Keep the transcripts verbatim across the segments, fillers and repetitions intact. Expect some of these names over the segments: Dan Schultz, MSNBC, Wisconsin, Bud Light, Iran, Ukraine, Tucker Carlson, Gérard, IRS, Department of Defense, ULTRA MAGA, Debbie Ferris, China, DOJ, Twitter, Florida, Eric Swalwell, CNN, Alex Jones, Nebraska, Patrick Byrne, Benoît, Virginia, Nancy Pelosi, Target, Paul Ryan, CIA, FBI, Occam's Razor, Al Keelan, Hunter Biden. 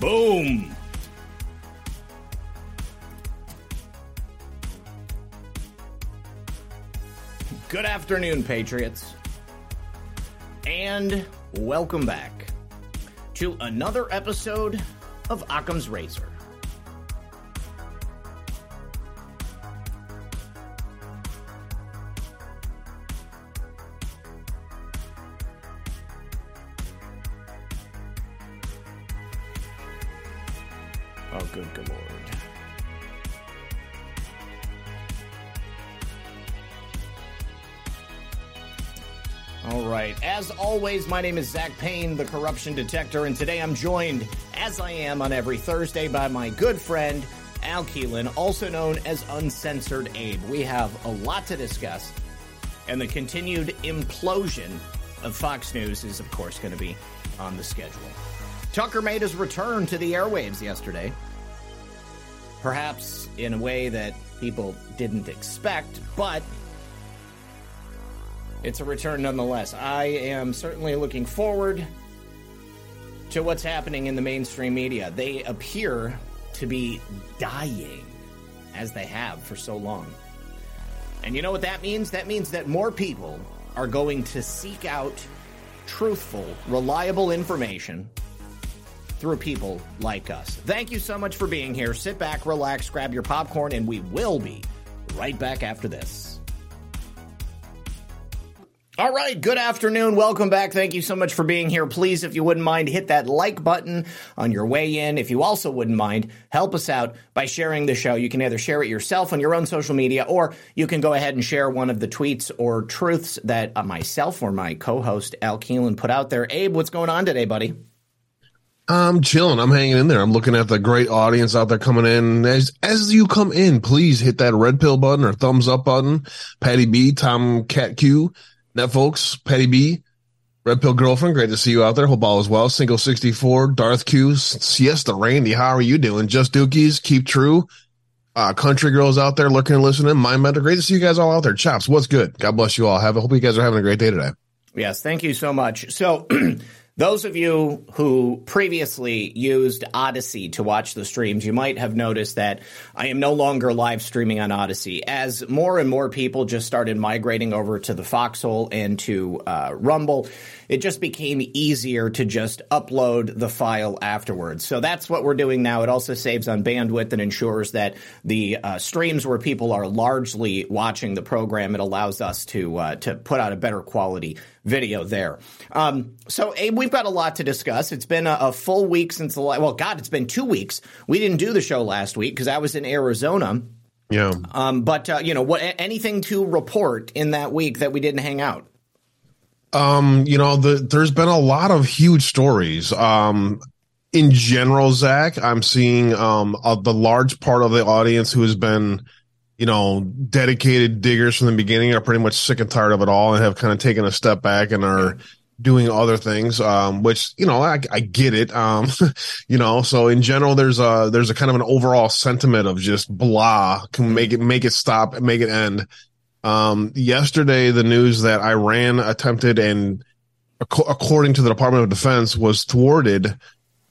Boom! Good afternoon, Patriots. And welcome back to another episode of Occam's Razor. Oh, good, good Lord. All right. As always, my name is Zach Payne, the Corruption Detector, and today I'm joined, as I am on every Thursday, by my good friend, Al Keelan, also known as Uncensored Abe. We have a lot to discuss, and the continued implosion of Fox News is, of course, going to be on the schedule. Tucker made his return to the airwaves yesterday, perhaps in a way that people didn't expect, but it's a return nonetheless. I am certainly looking forward to what's happening in the mainstream media. They appear to be dying, as they have for so long. And you know what that means? That means that more people are going to seek out truthful, reliable information through people like us. Thank you so much for being here. Sit back, relax, grab your popcorn, and we will be right back after this. All right, good afternoon. Welcome back. Thank you so much for being here. Please, if you wouldn't mind, hit that like button on your way in. If you also wouldn't mind, help us out by sharing the show. You can either share it yourself on your own social media, or you can go ahead and share one of the tweets or truths that uh, myself or my co-host Al Keelan put out there. Abe, what's going on today, buddy? I'm chilling. I'm hanging in there. I'm looking at the great audience out there coming in. As as you come in, please hit that red pill button or thumbs up button. Patty B, Tom Cat Q, Net Folks, Patty B, Red Pill Girlfriend. Great to see you out there. Hope all is well. Single sixty-four, Darth Q, Siesta Randy. How are you doing? Just Dookies, Keep True, uh, Country Girls out there looking and listening. Mind Mentor. Great to see you guys all out there. Chops, what's good? God bless you all. Have a, hope you guys are having a great day today. Yes, thank you so much. So those of you who previously used Odyssey to watch the streams, you might have noticed that I am no longer live streaming on Odyssey, as more and more people just started migrating over to the Foxhole and to uh, Rumble. It just became easier to just upload the file afterwards. So that's what we're doing now. It also saves on bandwidth and ensures that the uh, streams where people are largely watching the program, it allows us to uh, to put out a better quality video there. Um, so, Abe, we've got a lot to discuss. It's been a, a full week since the last – well, God, it's been two weeks. We didn't do the show last week because I was in Arizona. Yeah. Um, but, uh, you know, what anything to report in that week that we didn't hang out? Um, you know, the, there's been a lot of huge stories. Um, in general, Zach, I'm seeing um, uh, the large part of the audience who has been – you know, dedicated diggers from the beginning are pretty much sick and tired of it all and have kind of taken a step back and are doing other things, um, which, you know, I, I get it. Um, you know, so in general, there's a there's a kind of an overall sentiment of just blah, can make it make it stop and make it end. Um, yesterday, the news that Iran attempted and ac- according to the Department of Defense was thwarted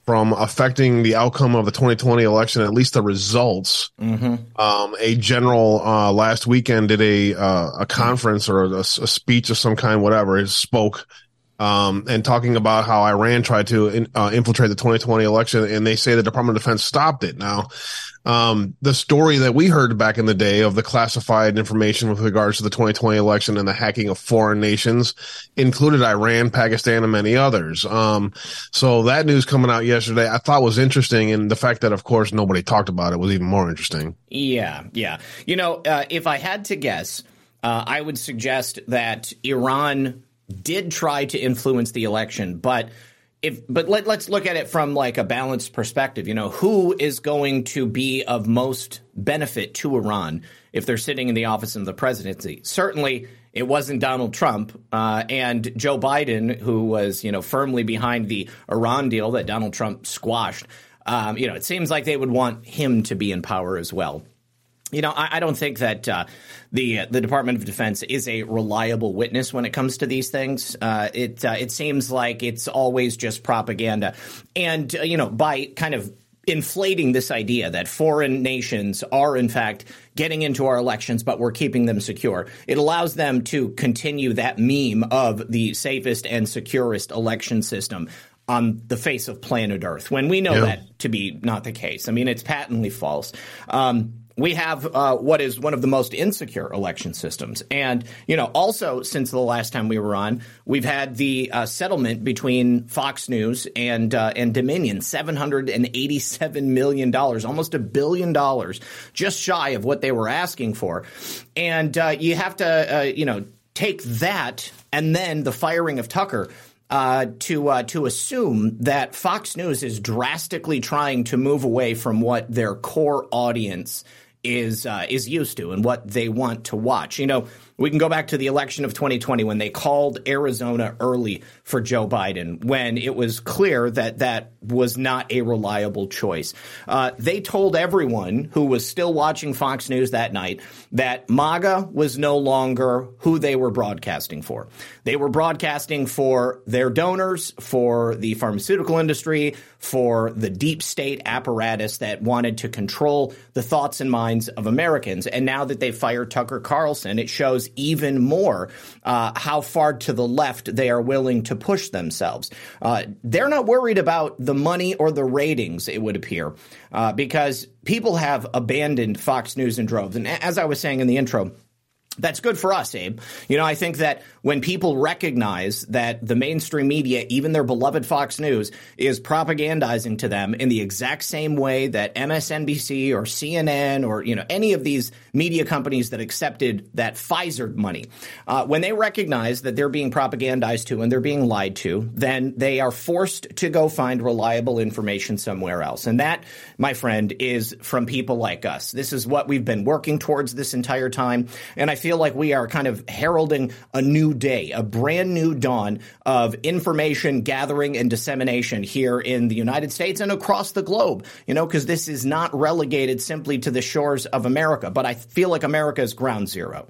from affecting the outcome of the twenty twenty election, at least the results. Mm-hmm. Um, a general uh, last weekend did a uh, a conference or a, a speech of some kind, whatever. He spoke um, and talking about how Iran tried to in, uh, infiltrate the twenty twenty election, and they say the Department of Defense stopped it. Now, um, the story that we heard back in the day of the classified information with regards to the twenty twenty election and the hacking of foreign nations included Iran, Pakistan, and many others. Um, so that news coming out yesterday, I thought was interesting. And the fact that, of course, nobody talked about it was even more interesting. Yeah. Yeah. You know, uh, if I had to guess, Uh, I would suggest that Iran did try to influence the election, but if but let, let's look at it from like a balanced perspective. You know, who is going to be of most benefit to Iran if they're sitting in the office of the presidency? Certainly, it wasn't Donald Trump uh, and Joe Biden, who was, you know, firmly behind the Iran deal that Donald Trump squashed. Um, you know, it seems like they would want him to be in power as well. You know, I, I don't think that uh, the the Department of Defense is a reliable witness when it comes to these things. Uh, it uh, it seems like it's always just propaganda. And, uh, you know, by kind of inflating this idea that foreign nations are, in fact, getting into our elections, but we're keeping them secure, it allows them to continue that meme of the safest and securest election system on the face of planet Earth, when we know yeah. that to be not the case. I mean, it's patently false. Um We have uh, what is one of the most insecure election systems. And, you know, also since the last time we were on, we've had the uh, settlement between Fox News and uh, and Dominion, seven hundred eighty-seven million dollars, almost a billion dollars, just shy of what they were asking for. And uh, you have to, uh, you know, take that and then the firing of Tucker Uh, to uh, to assume that Fox News is drastically trying to move away from what their core audience is uh, is used to and what they want to watch. You know, we can go back to the election of twenty twenty when they called Arizona early for Joe Biden, when it was clear that that was not a reliable choice. Uh, they told everyone who was still watching Fox News that night that MAGA was no longer who they were broadcasting for. They were broadcasting for their donors, for the pharmaceutical industry, for the deep state apparatus that wanted to control the thoughts and minds of Americans. And now that they fired Tucker Carlson, it shows even more uh, how far to the left they are willing to push themselves. Uh, they're not worried about the money or the ratings, it would appear, uh, because people have abandoned Fox News in droves. And as I was saying in the intro, that's good for us, Abe. You know, I think that when people recognize that the mainstream media, even their beloved Fox News, is propagandizing to them in the exact same way that M S N B C or C N N or, you know, any of these media companies that accepted that Pfizer money, uh, when they recognize that they're being propagandized to and they're being lied to, then they are forced to go find reliable information somewhere else. And that, my friend, is from people like us. This is what we've been working towards this entire time. And I feel like we are kind of heralding a new day, a brand new dawn of information gathering and dissemination here in the United States and across the globe, you know, because this is not relegated simply to the shores of America. But I feel like America is ground zero.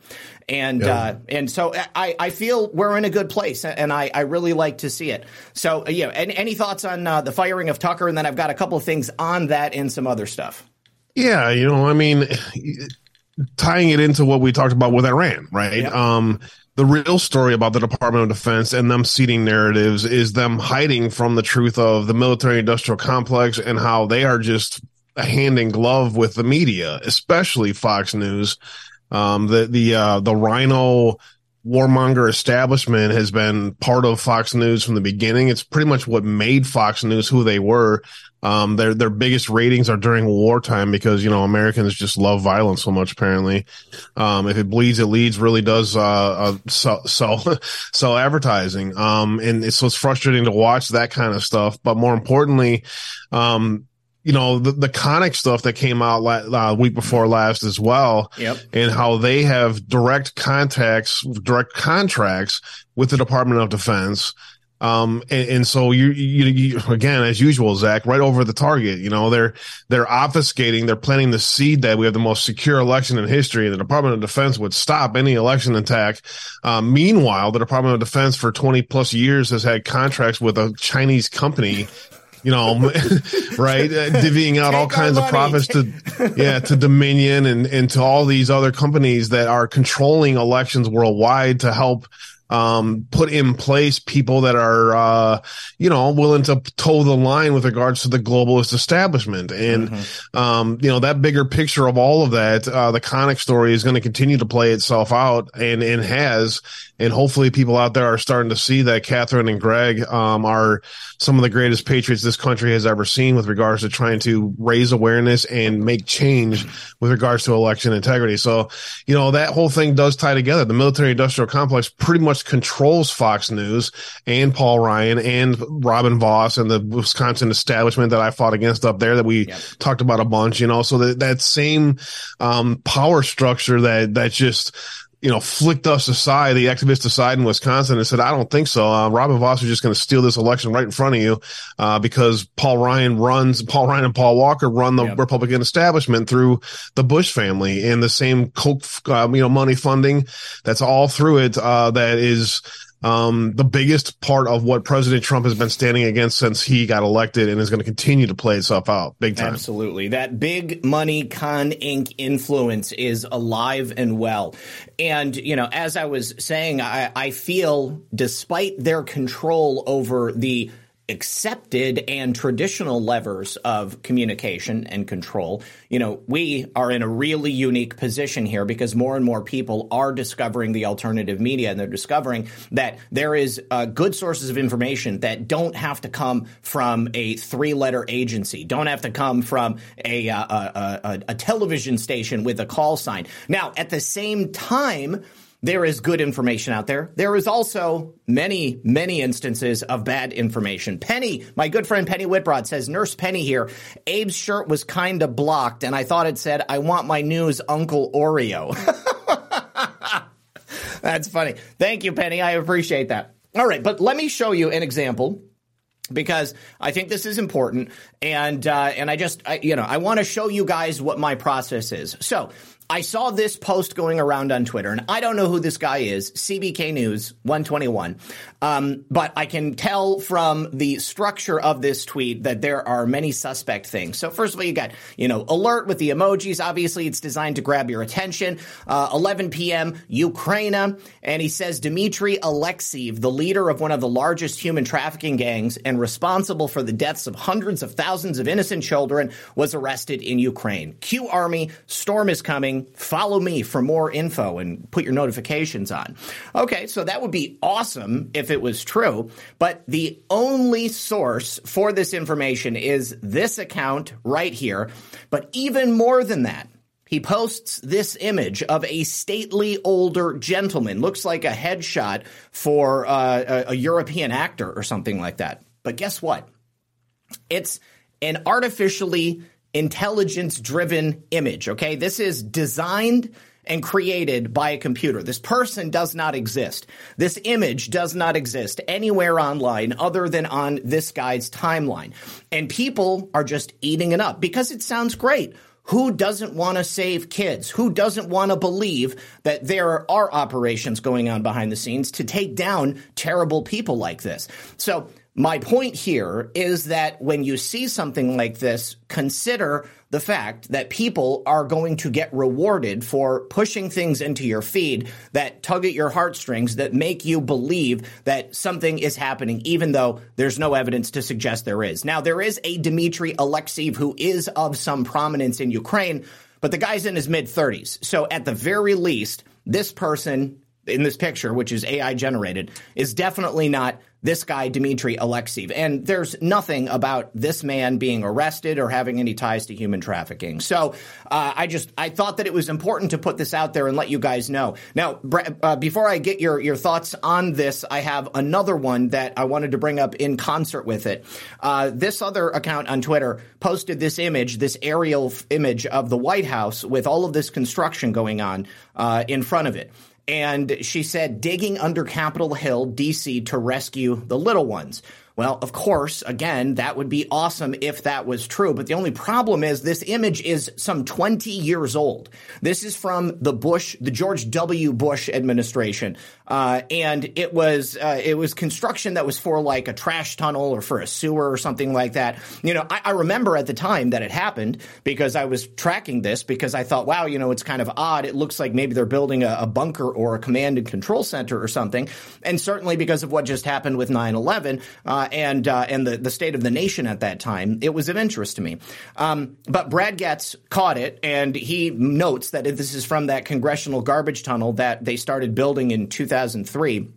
And yeah. uh, and so I, I feel we're in a good place, and I, I really like to see it. So, yeah, any, any thoughts on uh, the firing of Tucker? And then I've got a couple of things on that and some other stuff. Yeah, you know, I mean, tying it into what we talked about with Iran, right? Yep. Um, the real story about the Department of Defense and them seeding narratives is them hiding from the truth of the military industrial complex and how they are just a hand in glove with the media, especially Fox News. Um, the the uh, the Rhino warmonger establishment has been part of Fox News from the beginning. It's pretty much what made Fox News who they were. Um, their their biggest ratings are during wartime because, you know, Americans just love violence so much, apparently. Um, if it bleeds, it leads really does uh, uh, sell, sell, sell advertising. Um, and it's, so it's frustrating to watch that kind of stuff. But more importantly, um, you know, the, the Connick stuff that came out la- uh, week before last as well, yep. and how they have direct contacts, direct contracts with the Department of Defense. Um, and, and so you, you, you, again, as usual, Zach, right over the target, you know, they're, they're obfuscating, they're planting the seed that we have the most secure election in history and the Department of Defense would stop any election attack. Um, meanwhile, the Department of Defense for twenty plus years has had contracts with a Chinese company, you know, right, uh, divvying out Take all kinds money. of profits to, yeah, to Dominion and, and to all these other companies that are controlling elections worldwide to help um, put in place people that are, uh, you know, willing to toe the line with regards to the globalist establishment. And, mm-hmm. um, you know, that bigger picture of all of that, uh, the Connick story is going to continue to play itself out, and, and has. And hopefully people out there are starting to see that Catherine and Greg um, are some of the greatest patriots this country has ever seen with regards to trying to raise awareness and make change with regards to election integrity. So, you know, that whole thing does tie together. The military industrial complex pretty much controls Fox News and Paul Ryan and Robin Voss and the Wisconsin establishment that I fought against up there that we yep. talked about a bunch, you know, so that, that same um, power structure that that just – you know, flicked us aside, the activists aside in Wisconsin, and said, I don't think so. Uh, Robin Voss is just going to steal this election right in front of you uh, because Paul Ryan runs, Paul Ryan and Paul Walker run the yep. Republican establishment through the Bush family and the same cult, uh, you know, money funding that's all through it uh, that is Um, the biggest part of what President Trump has been standing against since he got elected, and is going to continue to play itself out big time. Absolutely. That big money Con Incorporated influence is alive and well. And, you know, as I was saying, I, I feel despite their control over the accepted and traditional levers of communication and control, you know, we are in a really unique position here because more and more people are discovering the alternative media, and they're discovering that there is uh, good sources of information that don't have to come from a three-letter agency, don't have to come from a, uh, a, a, a television station with a call sign. Now, at the same time, there is good information out there. There is also many, many instances of bad information. Penny, my good friend Penny Whitbread says, Nurse Penny here. Abe's shirt was kind of blocked, and I thought it said, I want my news, Uncle Oreo. That's funny. Thank you, Penny. I appreciate that. All right, but let me show you an example, because I think this is important, and uh, and I just, I, you know, I want to show you guys what my process is. So I saw this post going around on Twitter, and I don't know who this guy is, C B K News one twenty-one, um, but I can tell from the structure of this tweet that there are many suspect things. So first of all, you got, you know, alert with the emojis. Obviously, it's designed to grab your attention. Uh, eleven p.m., Ukraine, and he says Dmitry Alekseev, the leader of one of the largest human trafficking gangs and responsible for the deaths of hundreds of thousands of innocent children, was arrested in Ukraine. Q Army, storm is coming. Follow me for more info and put your notifications on. Okay, so that would be awesome if it was true. But the only source for this information is this account right here. But even more than that, he posts this image of a stately older gentleman. Looks like a headshot for uh, a, a European actor or something like that. But guess what? It's an artificially intelligence-driven image, okay? This is designed and created by a computer. This person does not exist. This image does not exist anywhere online other than on this guy's timeline. And people are just eating it up because it sounds great. Who doesn't want to save kids? Who doesn't want to believe that there are operations going on behind the scenes to take down terrible people like this? So my point here is that when you see something like this, consider the fact that people are going to get rewarded for pushing things into your feed that tug at your heartstrings, that make you believe that something is happening, even though there's no evidence to suggest there is. Now, there is a Dmitry Alekseev who is of some prominence in Ukraine, but the guy's in his mid-thirties. So at the very least, this person in this picture, which is A I generated, is definitely not this guy, Dmitry Alekseev. And there's nothing about this man being arrested or having any ties to human trafficking. So uh, I just I thought that it was important to put this out there and let you guys know. Now, uh, before I get your, your thoughts on this, I have another one that I wanted to bring up in concert with it. Uh, this other account on Twitter posted this image, this aerial f- image of the White House with all of this construction going on uh, in front of it. And she said, digging under Capitol Hill, D C to rescue the little ones. Well, of course, again, that would be awesome if that was true. But the only problem is this image is some twenty years old. This is from the Bush, the George W. Bush administration. Uh, and it was uh, it was construction that was for like a trash tunnel or for a sewer or something like that. You know, I, I remember at the time that it happened because I was tracking this because I thought, wow, you know, it's kind of odd. It looks like maybe they're building a, a bunker or a command and control center or something. And certainly because of what just happened with nine eleven, uh, and uh, and the, the state of the nation at that time, it was of interest to me. Um, but Brad Gatz caught it, and he notes that this is from that congressional garbage tunnel that they started building in two thousand three.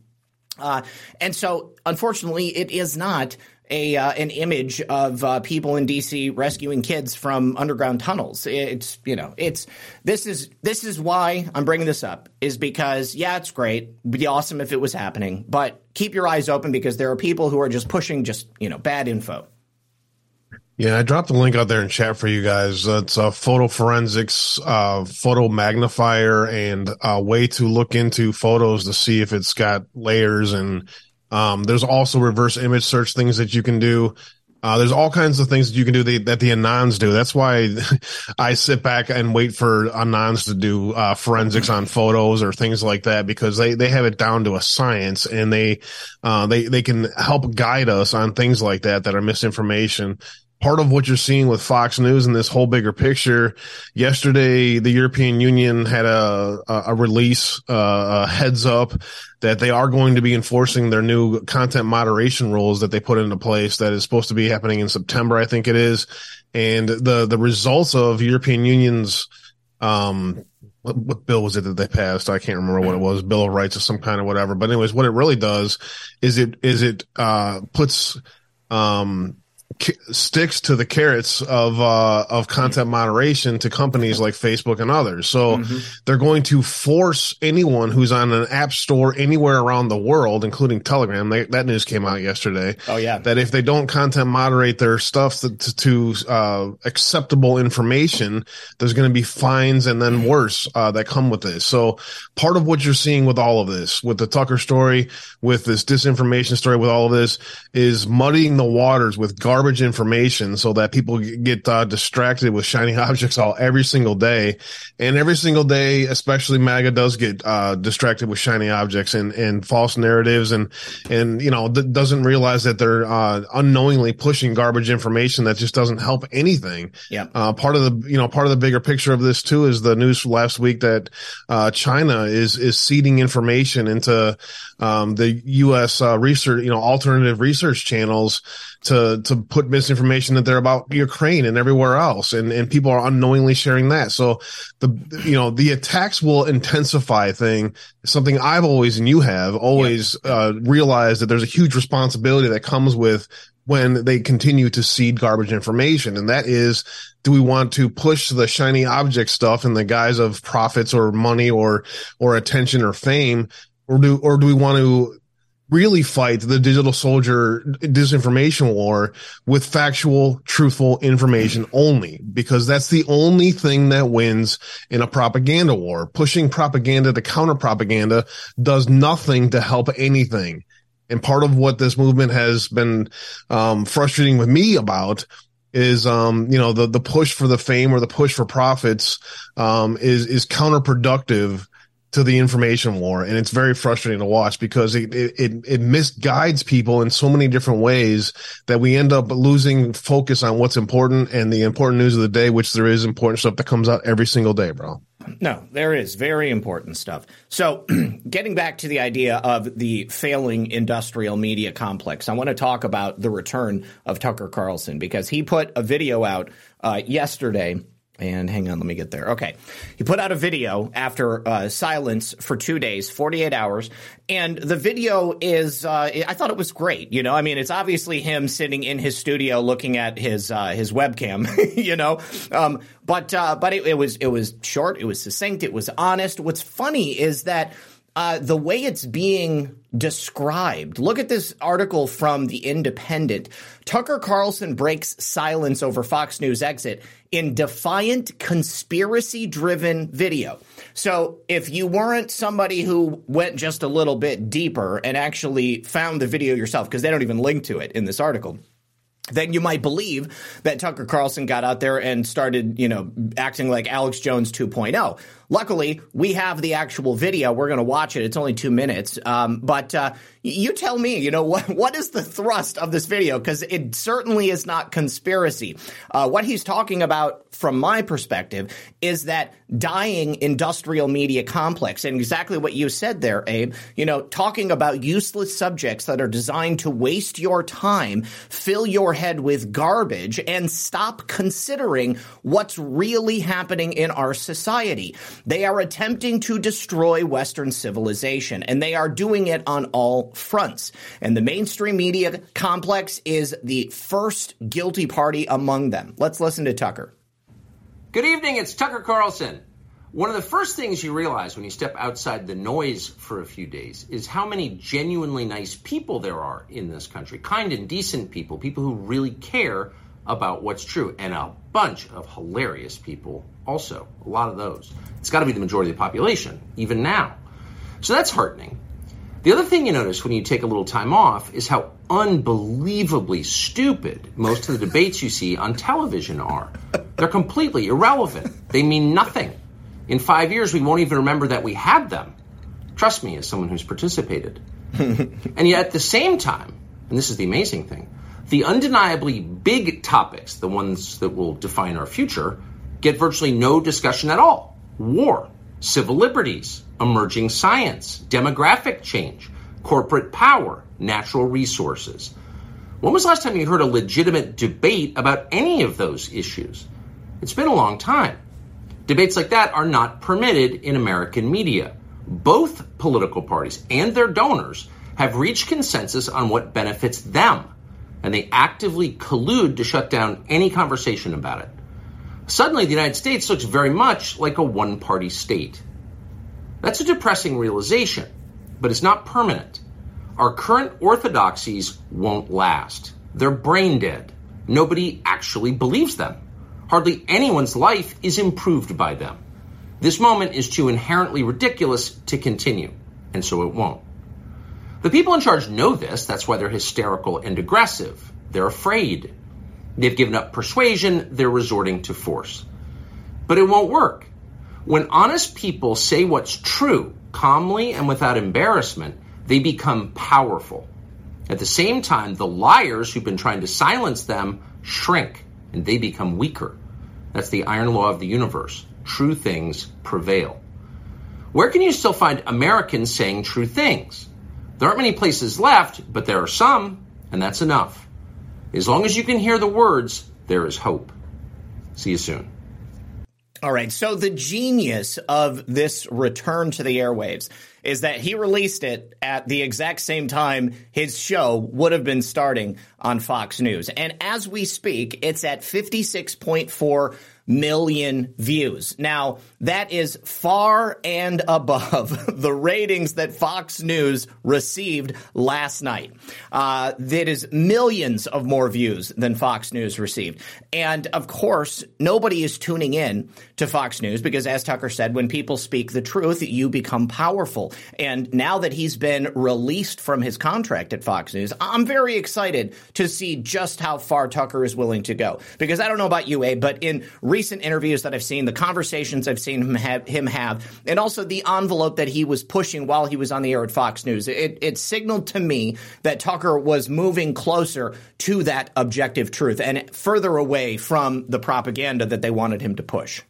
Uh, and so, unfortunately, it is not a uh, an image of uh, people in D C rescuing kids from underground tunnels. It's, you know, it's this is this is why I'm bringing this up, is because, yeah, it's great. It'd be awesome if it was happening. But keep your eyes open because there are people who are just pushing just, you know, bad info. Yeah, I dropped the link out there in chat for you guys. Uh, it's a photo forensics, uh, photo magnifier, and a way to look into photos to see if it's got layers. And Um, there's also reverse image search things that you can do. Uh, there's all kinds of things that you can do that, that the Anons do. That's why I sit back and wait for Anons to do uh, forensics on photos or things like that, because they, they have it down to a science, and they uh, they they can help guide us on things like that that are misinformation. Part of what you're seeing with Fox News in this whole bigger picture, yesterday the European Union had a a release, uh, a heads up that they are going to be enforcing their new content moderation rules that they put into place that is supposed to be happening in September, I think it is. And the the results of European Union's um what, what bill was it that they passed? I can't remember what it was, Bill of Rights or some kind of whatever. But anyways, what it really does is it is it uh puts um sticks to the carrots of uh, of content moderation to companies like Facebook and others. So mm-hmm. they're going to force anyone who's on an app store anywhere around the world, including Telegram. They, that news came out yesterday. Oh, yeah. That if they don't content moderate their stuff to, to uh, acceptable information, there's going to be fines and then worse uh, that come with this. So part of what you're seeing with all of this, with the Tucker story, with this disinformation story, with all of this, is muddying the waters with garbage. Garbage information so that people get uh, distracted with shiny objects all every single day. And every single day, especially MAGA does get uh, distracted with shiny objects and, and false narratives and, and you know, th- doesn't realize that they're uh, unknowingly pushing garbage information that just doesn't help anything. Yeah. Uh, part of the, you know, part of the bigger picture of this, too, is the news last week that uh, China is, is seeding information into um, the U S uh, research, you know, alternative research channels to, to put misinformation out there about Ukraine and everywhere else. And, and people are unknowingly sharing that. So the, you know, the attacks will intensify thing, something I've always, and you have always yeah. uh, realized that there's a huge responsibility that comes with when they continue to seed garbage information. And that is, do we want to push the shiny object stuff in the guise of profits or money or, or attention or fame? Or do, or do we want to really fight the digital soldier disinformation war with factual, truthful information only, because that's the only thing that wins in a propaganda war. Pushing propaganda to counter propaganda does nothing to help anything. And part of what this movement has been um, frustrating with me about is, um, you know, the, the push for the fame or the push for profits um, is, is counterproductive to the information war. And it's very frustrating to watch because it, it, it misguides people in so many different ways that we end up losing focus on what's important and the important news of the day, which there is important stuff that comes out every single day, bro. No, there is very important stuff. So getting back to the idea of the failing industrial media complex, I want to talk about the return of Tucker Carlson, because he put a video out uh, yesterday. And hang on, let me get there. OK, he put out a video after uh, silence for two days, forty-eight hours. And the video is uh, I thought it was great. You know, I mean, it's obviously him sitting in his studio looking at his uh, his webcam, you know, um, but uh, but it, it was it was short. It was succinct. It was honest. What's funny is that uh, the way it's being described. Look at this article from The Independent. Tucker Carlson breaks silence over Fox News exit in defiant, conspiracy-driven video. So if you weren't somebody who went just a little bit deeper and actually found the video yourself, because they don't even link to it in this article, then you might believe that Tucker Carlson got out there and started, you know, acting like Alex Jones two point oh. Luckily, we have the actual video. We're going to watch it. It's only two minutes. Um, but uh, you tell me, you know, what what is the thrust of this video? Because it certainly is not conspiracy. Uh, what he's talking about, from my perspective, is that dying industrial media complex. And exactly what you said there, Abe, you know, talking about useless subjects that are designed to waste your time, fill your head with garbage, and stop considering what's really happening in our society. They are attempting to destroy Western civilization, and they are doing it on all fronts. And the mainstream media complex is the first guilty party among them. Let's listen to Tucker. Good evening. It's Tucker Carlson. One of the first things you realize when you step outside the noise for a few days is how many genuinely nice people there are in this country, kind and decent people, people who really care about what's true, and a bunch of hilarious people also, a lot of those. It's got to be the majority of the population, even now. So that's heartening. The other thing you notice when you take a little time off is how unbelievably stupid most of the debates you see on television are. They're completely irrelevant. They mean nothing. In five years, we won't even remember that we had them. Trust me, as someone who's participated. And yet at the same time, and this is the amazing thing, the undeniably big topics, the ones that will define our future, get virtually no discussion at all. War, civil liberties, emerging science, demographic change, corporate power, natural resources. When was the last time you heard a legitimate debate about any of those issues? It's been a long time. Debates like that are not permitted in American media. Both political parties and their donors have reached consensus on what benefits them, and they actively collude to shut down any conversation about it. Suddenly, the United States looks very much like a one-party state. That's a depressing realization, but it's not permanent. Our current orthodoxies won't last. They're brain dead. Nobody actually believes them. Hardly anyone's life is improved by them. This moment is too inherently ridiculous to continue, and so it won't. The people in charge know this. That's why they're hysterical and aggressive. They're afraid. They've given up persuasion. They're resorting to force. But it won't work. When honest people say what's true, calmly and without embarrassment, they become powerful. At the same time, the liars who've been trying to silence them shrink, and they become weaker. That's the iron law of the universe. True things prevail. Where can you still find Americans saying true things? There aren't many places left, but there are some, and that's enough. As long as you can hear the words, there is hope. See you soon. All right. So the genius of this return to the airwaves is that he released it at the exact same time his show would have been starting on Fox News. And as we speak, it's at fifty-six point four million views. Now, that is far and above the ratings that Fox News received last night. Uh, that is millions of more views than Fox News received. And of course, nobody is tuning in to Fox News because, as Tucker said, when people speak the truth, you become powerful. And now that he's been released from his contract at Fox News, I'm very excited to see just how far Tucker is willing to go. Because I don't know about you, Abe, but in recent interviews that I've seen, the conversations I've seen him have, him have, and also the envelope that he was pushing while he was on the air at Fox News, it, it signaled to me that Tucker was moving closer to that objective truth and further away from the propaganda that they wanted him to push.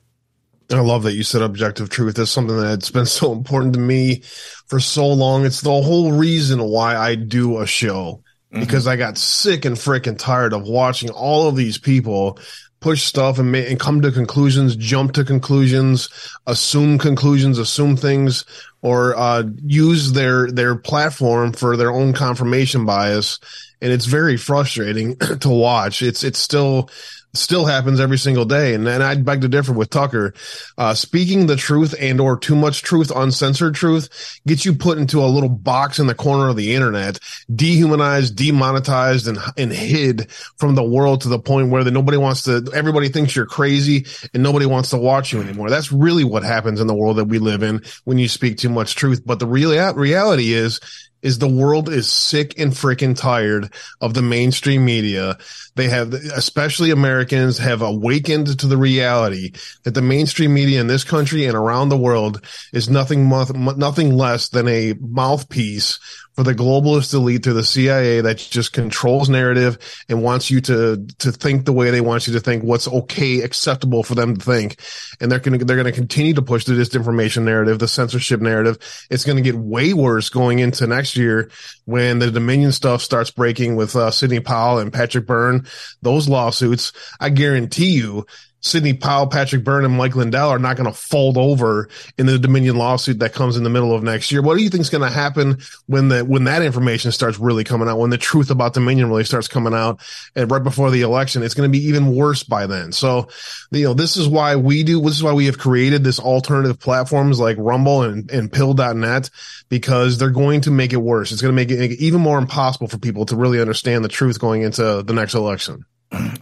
I love that you said objective truth. That's something that's been so important to me for so long. It's the whole reason why I do a show, mm-hmm. because I got sick and frickin' tired of watching all of these people push stuff and, and come to conclusions, jump to conclusions, assume conclusions, assume things, or uh, use their their platform for their own confirmation bias. And it's very frustrating to watch. It's it's still still happens every single day. And, and I'd beg to differ with Tucker. Uh, speaking the truth and or too much truth, uncensored truth, gets you put into a little box in the corner of the internet, dehumanized, demonetized, and, and hid from the world to the point where that nobody wants to, everybody thinks you're crazy and nobody wants to watch you anymore. That's really what happens in the world that we live in when you speak too much truth. But the real reality is, is the world is sick and freaking tired of the mainstream media. They have, especially Americans, have awakened to the reality that the mainstream media in this country and around the world is nothing, nothing less than a mouthpiece for the globalist elite through the C I A that just controls narrative and wants you to to think the way they want you to think, what's okay, acceptable for them to think. And they're going to they're going to continue to push the disinformation narrative, the censorship narrative. It's going to get way worse going into next year when the Dominion stuff starts breaking with uh, Sidney Powell and Patrick Byrne. Those lawsuits, I guarantee you, Sidney Powell, Patrick Byrne, and Mike Lindell are not going to fold over in the Dominion lawsuit that comes in the middle of next year. What do you think is going to happen when the when that information starts really coming out, when the truth about Dominion really starts coming out, and right before the election? It's going to be even worse by then. So, you know, this is why we do. This is why we have created this alternative platforms like Rumble and, and Pill dot net, because they're going to make it worse. It's going to make it, make it even more impossible for people to really understand the truth going into the next election.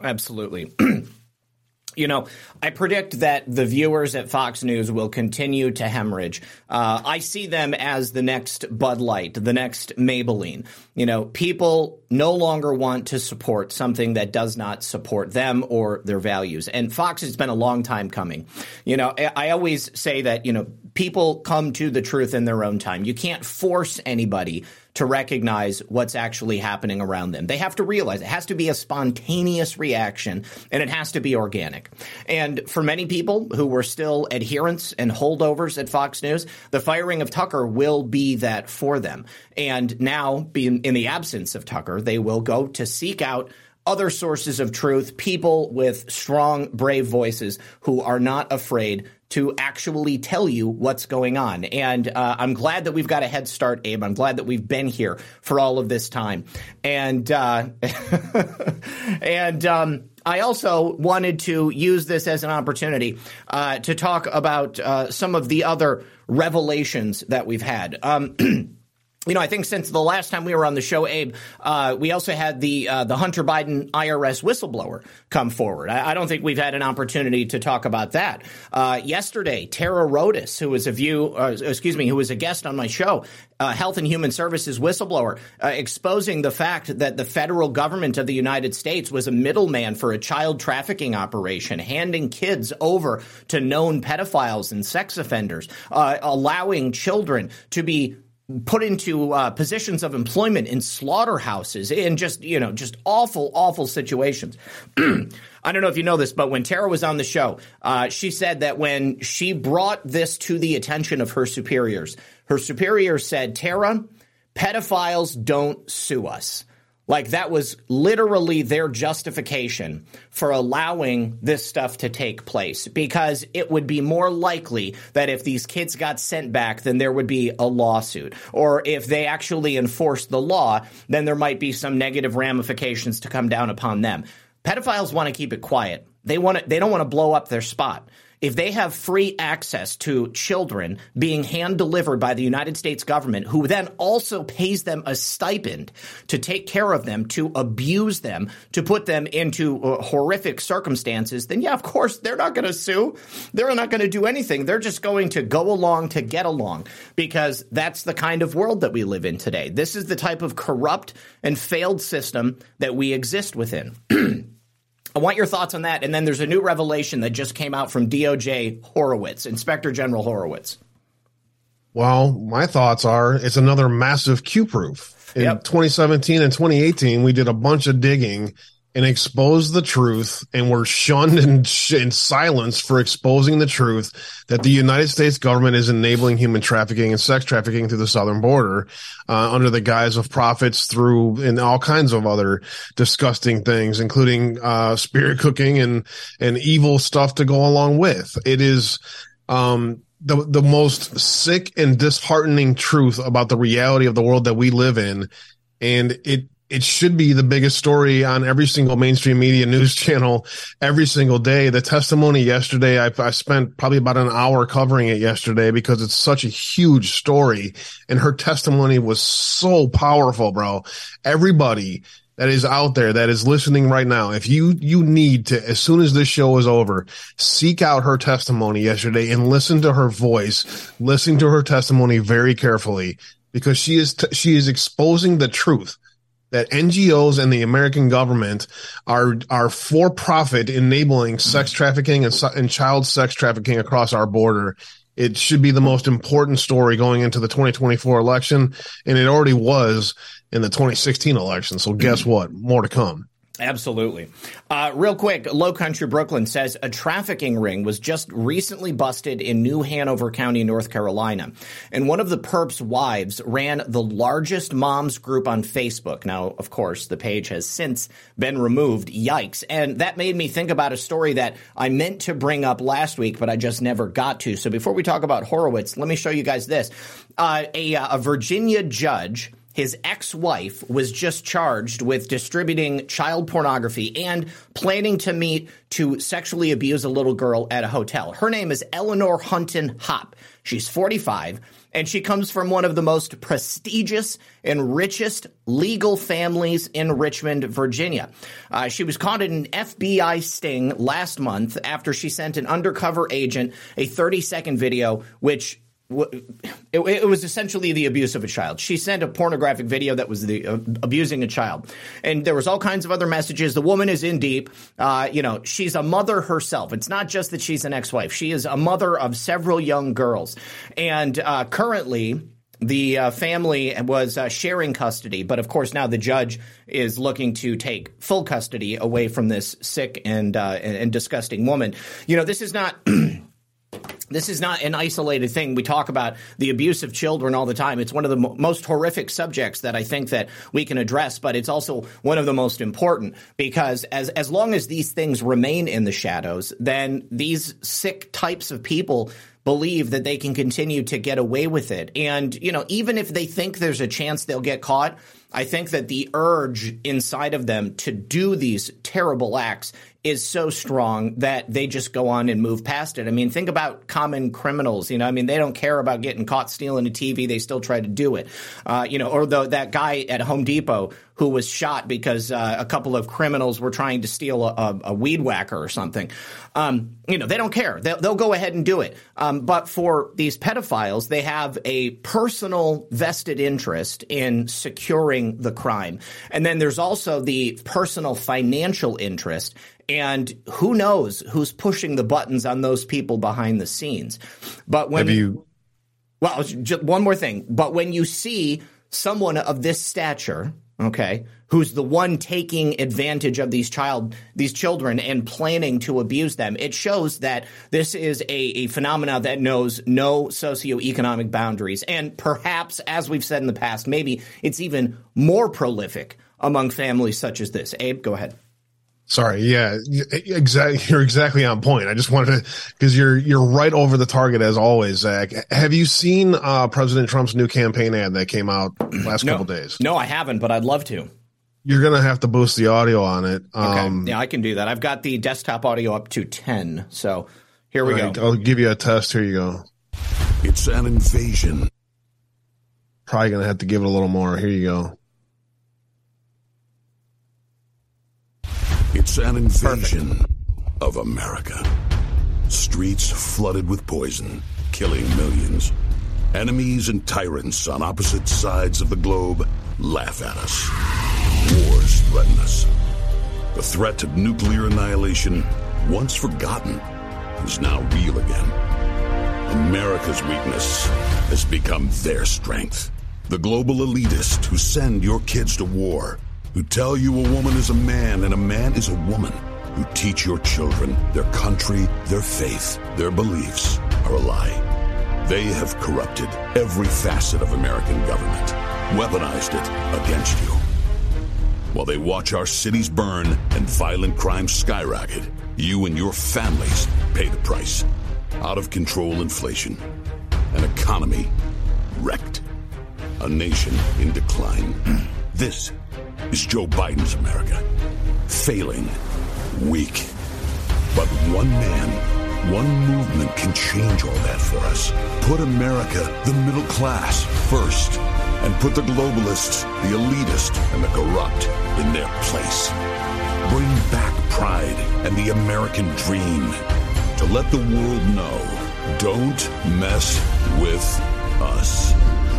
Absolutely. You know, I predict that the viewers at Fox News will continue to hemorrhage. Uh, I see them as the next Bud Light, the next Maybelline. You know, people no longer want to support something that does not support them or their values. And Fox has been a long time coming. You know, I always say that, you know, people come to the truth in their own time. You can't force anybody to recognize what's actually happening around them. They have to realize it has to be a spontaneous reaction, and it has to be organic. And for many people who were still adherents and holdovers at Fox News, the firing of Tucker will be that for them. And now, being in the absence of Tucker, they will go to seek out other sources of truth, people with strong, brave voices who are not afraid to actually tell you what's going on. And uh, I'm glad that we've got a head start, Abe. I'm glad that we've been here for all of this time. And uh, and um, I also wanted to use this as an opportunity uh, to talk about uh, some of the other revelations that we've had. Um You know, I think since the last time we were on the show, Abe, uh, we also had the uh, the Hunter Biden I R S whistleblower come forward. I, I don't think we've had an opportunity to talk about that. Uh, yesterday, Tara Rodas, who was a view, uh, excuse me, who was a guest on my show, uh, Health and Human Services whistleblower, uh, exposing the fact that the federal government of the United States was a middleman for a child trafficking operation, handing kids over to known pedophiles and sex offenders, uh, allowing children to be put into uh, positions of employment in slaughterhouses, in just, you know, just awful, awful situations. I don't know if you know this, but when Tara was on the show, uh, she said that when she brought this to the attention of her superiors, her superiors said, "Tara, pedophiles don't sue us." Like, that was literally their justification for allowing this stuff to take place, because it would be more likely that if these kids got sent back, then there would be a lawsuit, or if they actually enforced the law, then there might be some negative ramifications to come down upon them. Pedophiles want to keep it quiet. They want to, they don't want to blow up their spot. If they have free access to children being hand-delivered by the United States government, who then also pays them a stipend to take care of them, to abuse them, to put them into uh, horrific circumstances, then yeah, of course, they're not going to sue. They're not going to do anything. They're just going to go along to get along, because that's the kind of world that we live in today. This is the type of corrupt and failed system that we exist within. I want your thoughts on that. And then there's a new revelation that just came out from D O J Horowitz, Inspector General Horowitz. Well, my thoughts are it's another massive Q proof. In yep. twenty seventeen and twenty eighteen, we did a bunch of digging and exposed the truth, and were shunned and, sh- and silenced for exposing the truth that the United States government is enabling human trafficking and sex trafficking through the southern border uh, under the guise of profits through and all kinds of other disgusting things, including uh, spirit cooking and, and evil stuff to go along with. It is um, the, the most sick and disheartening truth about the reality of the world that we live in. And it it should be the biggest story on every single mainstream media news channel every single day. The testimony yesterday, I, I spent probably about an hour covering it yesterday because it's such a huge story. And her testimony was so powerful, bro. Everybody that is out there that is listening right now, if you, you need to, as soon as this show is over, seek out her testimony yesterday and listen to her voice, listen to her testimony very carefully, because she is, t- she is exposing the truth that N G Os and the American government are are for profit enabling sex trafficking and, and child sex trafficking across our border. It should be the most important story going into the twenty twenty-four election, and it already was in the twenty sixteen election. So guess what? More to come. Absolutely. Uh, real quick, Low Country Brooklyn says a trafficking ring was just recently busted in New Hanover County, North Carolina. And one of the perp's wives ran the largest moms group on Facebook. Now, of course, the page has since been removed. Yikes. And that made me think about a story that I meant to bring up last week, but I just never got to. So before we talk about Horowitz, let me show you guys this. Uh, a, a Virginia judge, his ex-wife, was just charged with distributing child pornography and planning to meet to sexually abuse a little girl at a hotel. Her name is Eleanor Hunton Hopp. She's forty-five, and she comes from one of the most prestigious and richest legal families in Richmond, Virginia. Uh, she was caught in an F B I sting last month after she sent an undercover agent a thirty-second video, which – it was essentially the abuse of a child. She sent a pornographic video that was the uh, abusing a child. And there was all kinds of other messages. The woman is in deep. Uh, you know, she's a mother herself. It's not just that she's an ex-wife. She is a mother of several young girls. And uh, currently the uh, family was uh, sharing custody. But of course, now the judge is looking to take full custody away from this sick and uh, and disgusting woman. You know, this is not – this is not an isolated thing. We talk about the abuse of children all the time. It's one of the mo- most horrific subjects that I think that we can address, but it's also one of the most important, because as as long as these things remain in the shadows, then these sick types of people believe that they can continue to get away with it. And, you know, even if they think there's a chance they'll get caught, I think that the urge inside of them to do these terrible acts is so strong that they just go on and move past it. I mean, think about common criminals. You know, I mean, they don't care about getting caught stealing a T V. They still try to do it. Uh, you know, or the, that guy at Home Depot who was shot because uh, a couple of criminals were trying to steal a, a, a weed whacker or something. Um, you know, they don't care. They'll, they'll go ahead and do it. Um, but for these pedophiles, they have a personal vested interest in securing the crime. And then there's also the personal financial interest. And who knows who's pushing the buttons on those people behind the scenes. But when have you – well, just one more thing. But when you see someone of this stature – OK, who's the one taking advantage of these child these children and planning to abuse them? It shows that this is a, a phenomenon that knows no socioeconomic boundaries. And perhaps, as we've said in the past, maybe it's even more prolific among families such as this. Abe, go ahead. Sorry. Yeah, exactly. You're exactly on point. I just wanted to, because you're you're right over the target as always, Zach. Have you seen uh, President Trump's new campaign ad that came out last no. couple days? No, I haven't, but I'd love to. You're going to have to boost the audio on it. Um, okay. Yeah, I can do that. I've got the desktop audio up to ten. So here we right, go. I'll give you a test. Here you go. It's an invasion. Probably going to have to give it a little more. Here you go. It's an invasion Perfect. of America. Streets flooded with poison, killing millions. Enemies and tyrants on opposite sides of the globe laugh at us. Wars threaten us. The threat of nuclear annihilation, once forgotten, is now real again. America's weakness has become their strength. The global elitists who send your kids to war, who tell you a woman is a man and a man is a woman, who teach your children their country, their faith, their beliefs are a lie. They have corrupted every facet of American government, weaponized it against you. While they watch our cities burn and violent crime skyrocket, you and your families pay the price. Out of control inflation, an economy wrecked, a nation in decline. This is Joe Biden's America. Failing, weak. But one man, one movement can change all that for us. Put America, the middle class, first. And put the globalists, the elitist, and the corrupt in their place. Bring back pride and the American dream. To let the world know, don't mess with us.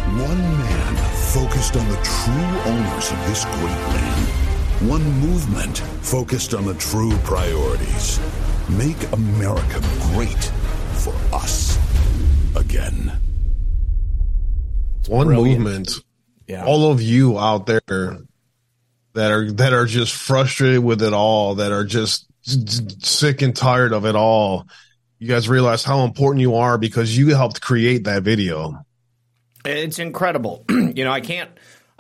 One man focused on the true owners of this great land. One movement focused on the true priorities. Make America great for us again. One Brilliant. movement. Yeah. All of you out there that are that are just frustrated with it all, that are just sick and tired of it all. You guys realize how important you are because you helped create that video. It's incredible. You know, I can't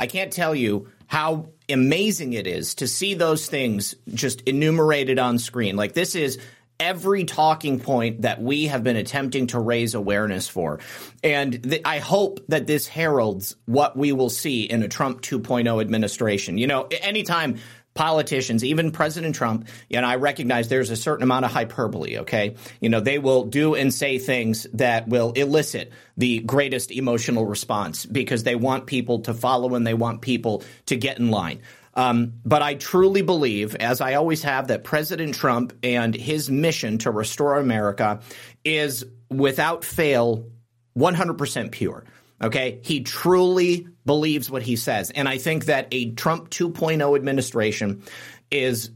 I can't tell you how amazing it is to see those things just enumerated on screen. Like, this is every talking point that we have been attempting to raise awareness for. And th- I hope that this heralds what we will see in a Trump two point oh administration. You know, anytime politicians, even President Trump, you know, I recognize there's a certain amount of hyperbole, okay? You know, they will do and say things that will elicit the greatest emotional response because they want people to follow and they want people to get in line. Um, but I truly believe, as I always have, that President Trump and his mission to restore America is without fail one hundred percent pure. OK, he truly believes what he says. And I think that a Trump two point oh administration is,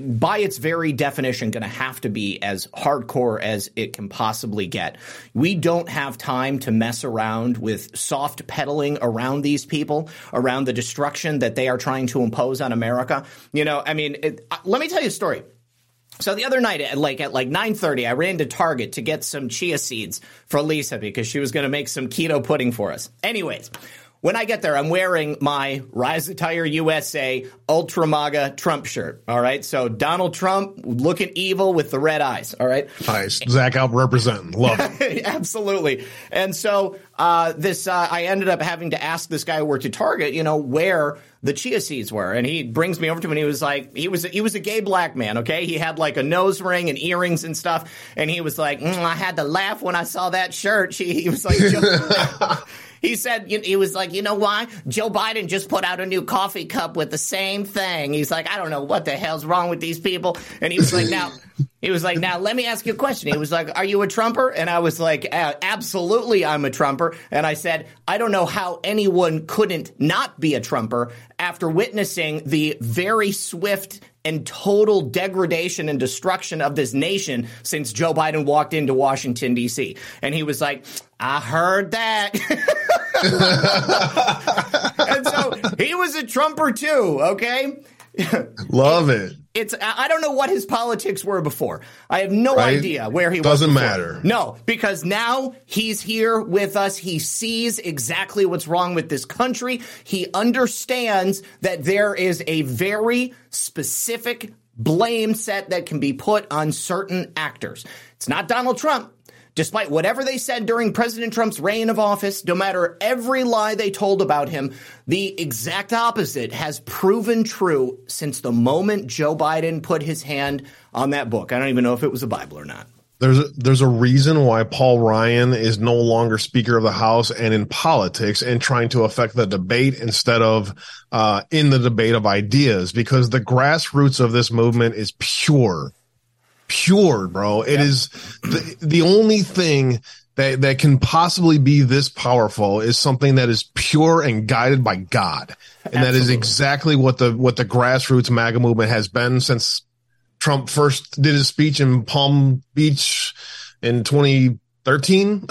by its very definition, going to have to be as hardcore as it can possibly get. We don't have time to mess around with soft peddling around these people, around the destruction that they are trying to impose on America. You know, I mean, it, let me tell you a story. So the other night, at like at like nine thirty, I ran to Target to get some chia seeds for Lisa because she was going to make some keto pudding for us. Anyways, when I get there, I'm wearing my Rise Attire U S A Ultra MAGA Trump shirt. All right. So Donald Trump looking evil with the red eyes. All right. Nice. Zach out representing. Love it. Absolutely. And so uh, this uh, I ended up having to ask this guy who worked at Target, you know, where the chia seeds were. And he brings me over to him and he was like, he was he was a gay black man. OK, he had like a nose ring and earrings and stuff. And he was like, mm, I had to laugh when I saw that shirt. She, he was like, he said, he was like, you know why? Joe Biden just put out a new coffee cup with the same thing. He's like, I don't know what the hell's wrong with these people. And he was like, now, he was like, now, let me ask you a question. He was like, are you a Trumper? And I was like, absolutely, I'm a Trumper. And I said, I don't know how anyone couldn't not be a Trumper after witnessing the very swift and total degradation and destruction of this nation since Joe Biden walked into Washington, D C. And he was like, I heard that. And so he was a Trumper too, okay? Love it. It's I don't know what his politics were before. I have no right? idea where he Doesn't was. Doesn't matter. No, because now he's here with us. He sees exactly what's wrong with this country. He understands that there is a very specific blame set that can be put on certain actors. It's not Donald Trump. Despite whatever they said during President Trump's reign of office, no matter every lie they told about him, the exact opposite has proven true since the moment Joe Biden put his hand on that book. I don't even know if it was a Bible or not. There's a, there's a reason why Paul Ryan is no longer Speaker of the House and in politics and trying to affect the debate instead of uh, in the debate of ideas, because the grassroots of this movement is pure. Pure, bro. It yep. is the, the only thing that, that can possibly be this powerful is something that is pure and guided by God. And Absolutely. that is exactly what the what the grassroots MAGA movement has been since Trump first did his speech in Palm Beach in twenty thirteen.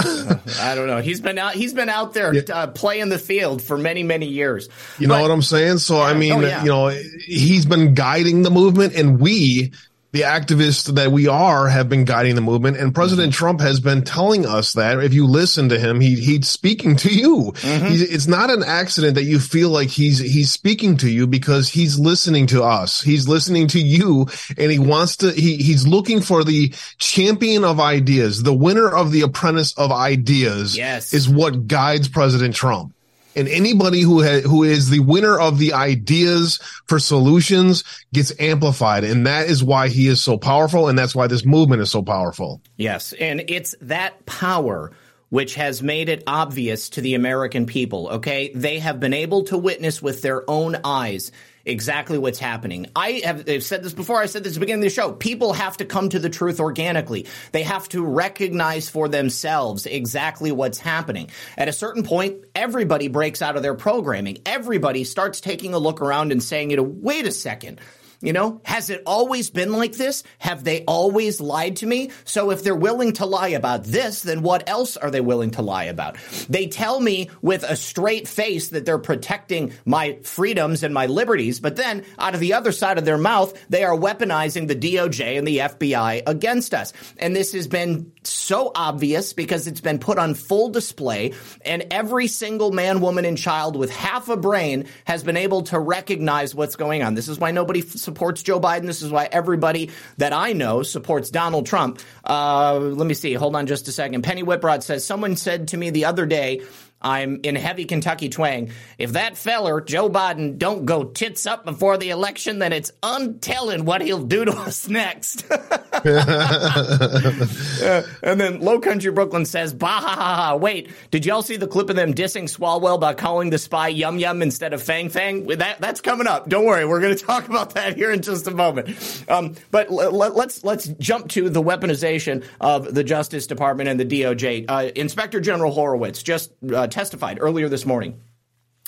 I don't know. He's been out. He's been out there yeah. uh, playing the field for many, many years. You but, know what I'm saying? So, yeah. I mean, oh, yeah. you know, he's been guiding the movement, and we the activists that we are have been guiding the movement, and President mm-hmm. Trump has been telling us that. If you listen to him, he he's speaking to you. Mm-hmm. He's, it's not an accident that you feel like he's he's speaking to you, because he's listening to us. He's listening to you, and he wants to. He he's looking for the champion of ideas, the winner of the apprentice of ideas. Yes, is what guides President Trump. and anybody who ha- who is the winner of the ideas for solutions gets amplified. And that is why he is so powerful. And that's why this movement is so powerful. Yes. And it's that power which has made it obvious to the American people. OK, they have been able to witness with their own eyes exactly what's happening. I have I've said this before. I said this at the beginning of the show. People have to come to the truth organically. They have to recognize for themselves exactly what's happening. At a certain point, everybody breaks out of their programming. Everybody starts taking a look around and saying, you know, wait a second. You know, has it always been like this? Have they always lied to me? So if they're willing to lie about this, then what else are they willing to lie about? They tell me with a straight face that they're protecting my freedoms and my liberties, but then out of the other side of their mouth, they are weaponizing the D O J and the F B I against us. And this has been so obvious because it's been put on full display, and every single man, woman, and child with half a brain has been able to recognize what's going on. This is why nobody supports Joe Biden. This is why everybody that I know supports Donald Trump. Uh, let me see. Hold on just a second. Penny Whitbread says, someone said to me the other day, I'm in heavy Kentucky twang, if that feller, Joe Biden, don't go tits up before the election, then it's untelling what he'll do to us next. uh, and then Low Country Brooklyn says, bah, ha, ha, ha. Wait, did y'all see the clip of them dissing Swalwell by calling the spy Yum Yum instead of Fang Fang? That, that's coming up. Don't worry. We're going to talk about that here in just a moment. Um, but l- l- let's let's jump to the weaponization of the Justice Department and the D O J. Uh, Inspector General Horowitz just uh, testified earlier this morning.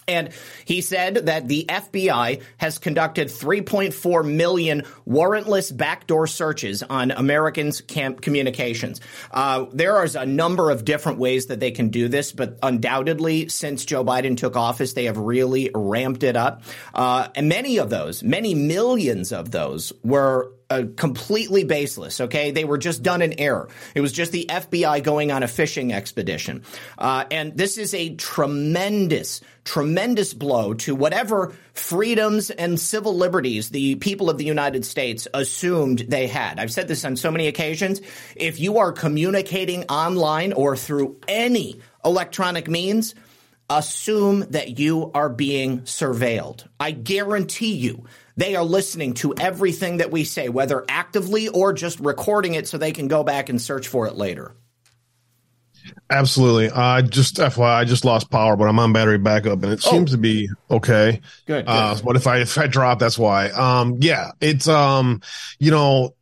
And he said that the F B I has conducted three point four million warrantless backdoor searches on Americans' communications. Uh, there are a number of different ways that they can do this, but undoubtedly, since Joe Biden took office, they have really ramped it up. Uh, and many of those, many millions of those were Uh, completely baseless, okay? They were just done in error. It was just the F B I going on a fishing expedition. Uh, and this is a tremendous, tremendous blow to whatever freedoms and civil liberties the people of the United States assumed they had. I've said this on so many occasions. If you are communicating online or through any electronic means, assume that you are being surveilled. I guarantee you they are listening to everything that we say, whether actively or just recording it so they can go back and search for it later. Absolutely. I uh, just F Y I, I just lost power, but I'm on battery backup, and it oh. seems to be okay. Good. good. Uh, but if I if I drop, that's why. Um, yeah, it's um, you know.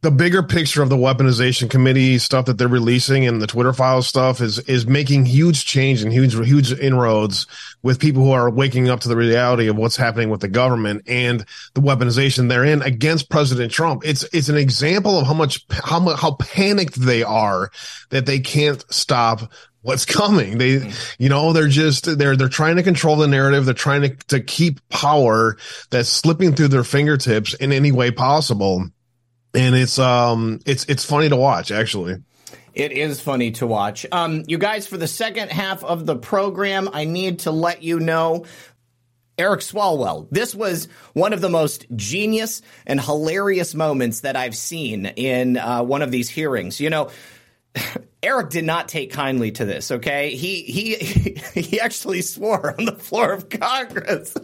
The bigger picture of the weaponization committee stuff that they're releasing and the Twitter files stuff is is making huge change and huge, huge inroads with people who are waking up to the reality of what's happening with the government and the weaponization they're in against President Trump. It's it's an example of how much how much how panicked they are that they can't stop what's coming. They, you know, they're just they're they're trying to control the narrative. They're trying to, to keep power that's slipping through their fingertips in any way possible. And it's um it's it's funny to watch, actually. It is funny to watch. Um, you guys, for the second half of the program, I need to let you know Eric Swalwell. This was one of the most genius and hilarious moments that I've seen in uh, one of these hearings. You know, Eric did not take kindly to this, okay? He he he actually swore on the floor of Congress.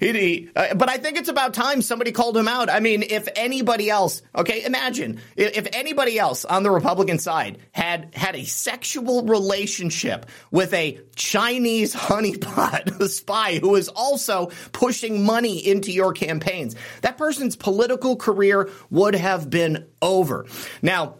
he, he, uh, but I think it's about time somebody called him out. I mean, if anybody else, okay, imagine if, if anybody else on the Republican side had had a sexual relationship with a Chinese honeypot, a spy who is also pushing money into your campaigns, that person's political career would have been over. Now,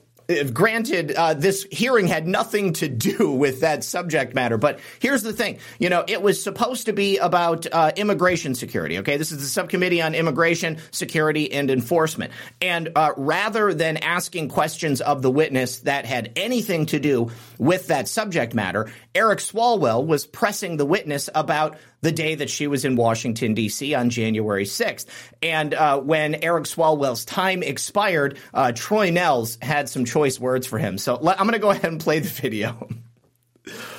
granted, uh, this hearing had nothing to do with that subject matter. But here's the thing. You know, it was supposed to be about uh, immigration security. OK, this is the Subcommittee on Immigration, Security and Enforcement. And uh, rather than asking questions of the witness that had anything to do with that subject matter, Eric Swalwell was pressing the witness about the day that she was in Washington, D C on January sixth. And uh, when Eric Swalwell's time expired, uh, Troy Nels had some choice words for him. So let, I'm going to go ahead and play the video.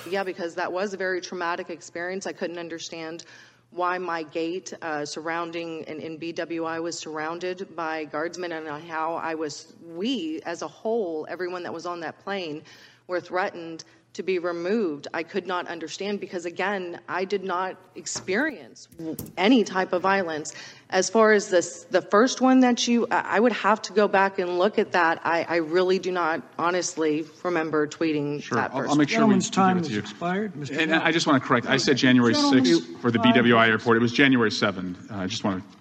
Yeah, because that was a very traumatic experience. I couldn't understand why my gate uh, surrounding and in B W I was surrounded by guardsmen, and how I was, we as a whole, everyone that was on that plane, were threatened to be removed, I could not understand, because again, I did not experience any type of violence. As far as this, the first one that you, I would have to go back and look at that. I, I really do not honestly remember tweeting sure. that first. Sure, I'll make sure Gentleman's we time is expired. Mister And I just want to correct. I said January sixth for the B W I report. It was January seventh. Uh, I just want to.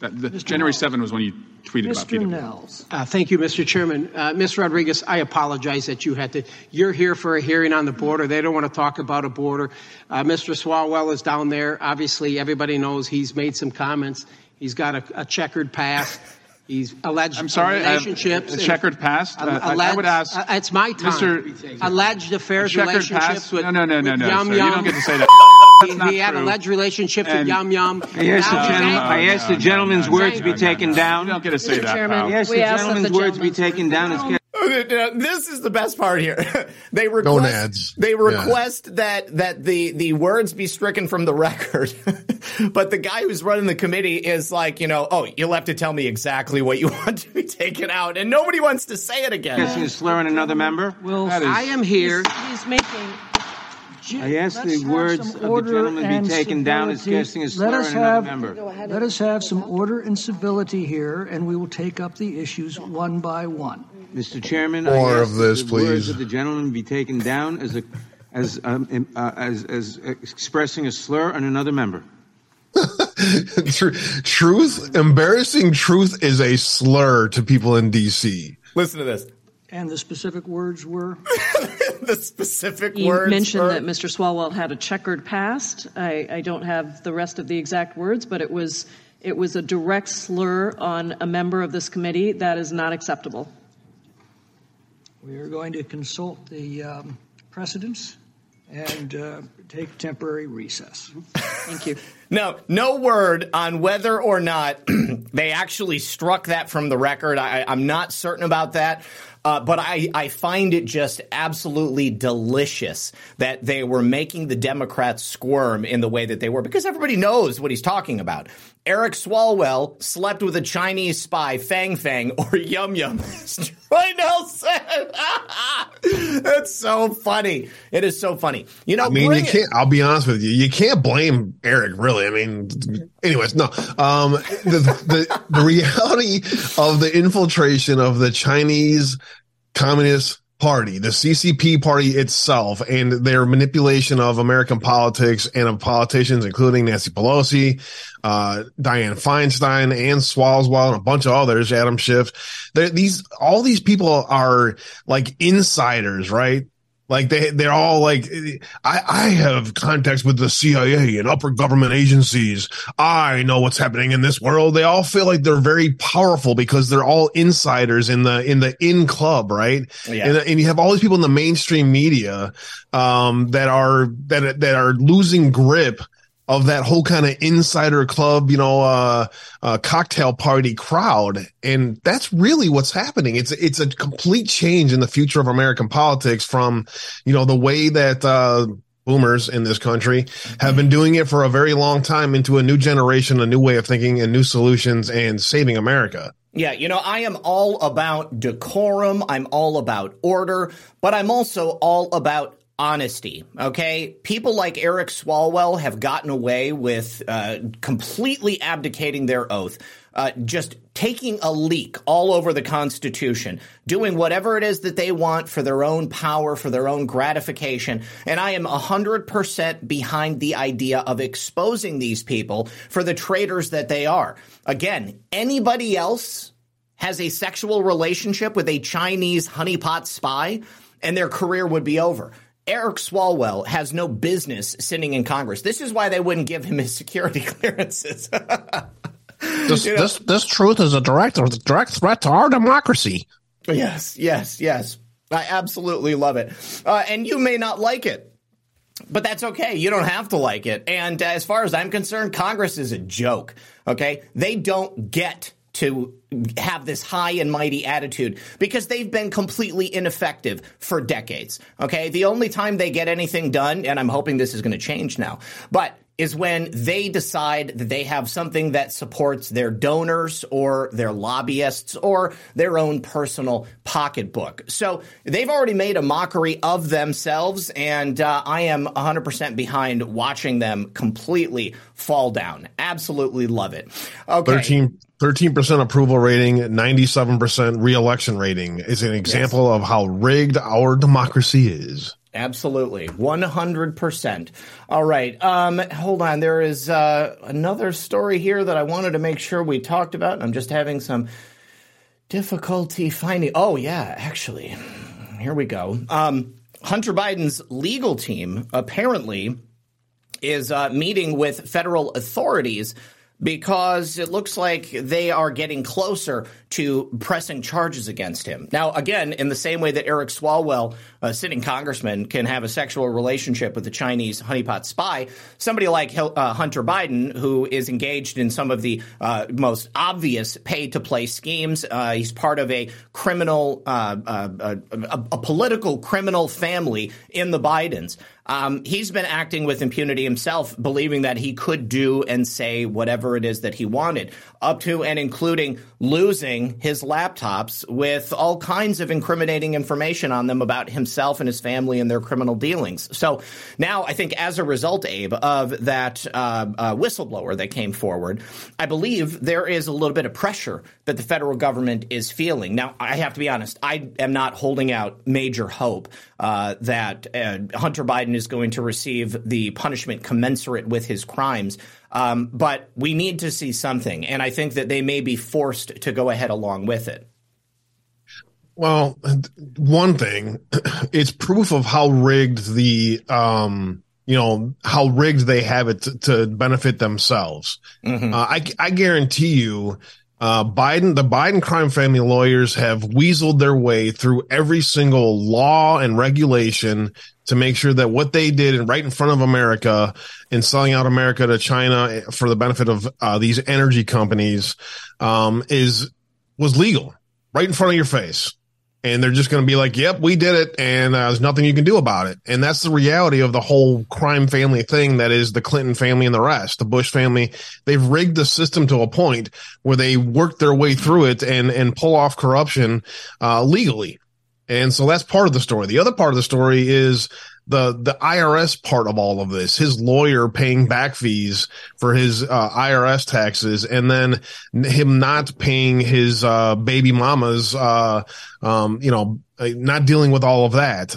That, the, January seventh was when you tweeted Mister about Peter. Nels. Uh, thank you, Mister Chairman. Uh, Miz Rodriguez, I apologize that you had to. You're here for a hearing on the border. They don't want to talk about a border. Uh, Mister Swalwell is down there. Obviously, everybody knows he's made some comments. He's got a, a checkered past. He's alleged I'm sorry, relationships. Uh, a checkered past? Uh, alleged, I would ask. Uh, it's my time. Mister Alleged affairs, relationships past? with, no, no, no, with no, no, Yum sir, Yum. You don't get to say that. He, he had true. alleged relationships and with Yum Yum. I asked the, gen- uh, I asked no, the gentleman's no, no, words no, no, be taken no, no, no. down. You don't get to say Mister that, Chairman, we asked the gentleman's the words gentleman's be taken down. down. This is the best part here. They request, ads. They request yeah. that that the, the words be stricken from the record. But the guy who's running the committee is like, you know, oh, you'll have to tell me exactly what you want to be taken out. And nobody wants to say it again. Guessing he's slurring another member? Well, is, I am here. He's, he's making... I asked Let's the words of the gentleman be taken civility. down as guessing as slurring another member. Let us have some order and civility here, and we will take up the issues one by one. Mister Chairman, More I asked of this, the please. words of the gentleman be taken down as a, as, um, uh, as, as expressing a slur on another member. Truth, embarrassing truth is a slur to people in D C. Listen to this. And the specific words were? the specific you words You mentioned were? that Mister Swalwell had a checkered past. I, I don't have the rest of the exact words, but it was it was a direct slur on a member of this committee. That is not acceptable. We are going to consult the um, precedents and uh, take temporary recess. Thank you. No, no word on whether or not they actually struck that from the record. I, I'm not certain about that. Uh, but I, I find it just absolutely delicious that they were making the Democrats squirm in the way that they were, because everybody knows what he's talking about. Eric Swalwell slept with a Chinese spy, Fang Fang, or Yum Yum. Troy Nelson. That's so funny. It is so funny. You know, I mean, you can't. It. I'll be honest with you. You can't blame Eric, really. I mean, anyways, no. Um, the, the the reality of the infiltration of the Chinese Communist Party, the C C P party itself, and their manipulation of American politics and of politicians, including Nancy Pelosi, uh, Dianne Feinstein, Ann Swalwell, and a bunch of others, Adam Schiff. They're, these, all these people are like insiders, right? Like they, they're all like, I, I have contacts with the C I A and upper government agencies. I know what's happening in this world. They all feel like they're very powerful because they're all insiders in the, in the in club, right? Yeah. And, and you have all these people in the mainstream media, um, that are, that, that are losing grip of that whole kind of insider club, you know, uh, uh, cocktail party crowd. And that's really what's happening. It's, it's a complete change in the future of American politics from, you know, the way that, uh, boomers in this country have been doing it for a very long time into a new generation, a new way of thinking and new solutions and saving America. Yeah, you know, I am all about decorum. I'm all about order, but I'm also all about honesty, okay? People like Eric Swalwell have gotten away with uh, completely abdicating their oath, uh, just taking a leak all over the Constitution, doing whatever it is that they want for their own power, for their own gratification. And I am one hundred percent behind the idea of exposing these people for the traitors that they are. Again, anybody else has a sexual relationship with a Chinese honeypot spy, and their career would be over. Eric Swalwell has no business sitting in Congress. This is why they wouldn't give him his security clearances. this, you know? this this truth is a direct, a direct threat to our democracy. Yes, yes, yes. I absolutely love it. Uh, and you may not like it, but that's okay. You don't have to like it. And as far as I'm concerned, Congress is a joke, okay? They don't get to have this high and mighty attitude because they've been completely ineffective for decades. Okay, the only time they get anything done, and I'm hoping this is going to change now, but is when they decide that they have something that supports their donors or their lobbyists or their own personal pocketbook. So they've already made a mockery of themselves, and uh, I am one hundred percent behind watching them completely fall down. Absolutely love it. Okay. thirteen percent approval rating, ninety-seven percent re-election rating is an example yes. of how rigged our democracy is. Absolutely. one hundred percent. All right. Um, hold on. There is uh, another story here that I wanted to make sure we talked about, and I'm just having some difficulty finding. Oh, yeah, actually. Here we go. Um, Hunter Biden's legal team apparently is uh, meeting with federal authorities because it looks like they are getting closer to pressing charges against him. Now, again, in the same way that Eric Swalwell, a sitting congressman, can have a sexual relationship with a Chinese honeypot spy, somebody like uh, Hunter Biden, who is engaged in some of the uh, most obvious pay-to-play schemes, uh, he's part of a criminal, uh, uh, a, a political criminal family in the Bidens. Um, he's been acting with impunity himself, believing that he could do and say whatever it is that he wanted, up to and including losing his laptops with all kinds of incriminating information on them about himself and his family and their criminal dealings. So now I think as a result, Abe, of that uh, uh, whistleblower that came forward, I believe there is a little bit of pressure that the federal government is feeling. Now, I have to be honest, I am not holding out major hope uh, that uh, Hunter Biden is is going to receive the punishment commensurate with his crimes. Um, but we need to see something. And I think that they may be forced to go ahead along with it. Well, one thing, it's proof of how rigged the, um, you know, how rigged they have it to, to benefit themselves. Mm-hmm. Uh, I, I guarantee you Uh, Biden, the Biden crime family lawyers have weaseled their way through every single law and regulation to make sure that what they did and right in front of America and selling out America to China for the benefit of uh, these energy companies um, is was legal right in front of your face. And they're just going to be like, yep, we did it. And uh, there's nothing you can do about it. And that's the reality of the whole crime family thing. That is the Clinton family and the rest, the Bush family. They've rigged the system to a point where they work their way through it and, and pull off corruption uh, legally. And so that's part of the story. The other part of the story is the the I R S part of all of this, his lawyer paying back fees for his uh, I R S taxes, and then him not paying his uh, baby mama's, uh, um, you know, not dealing with all of that.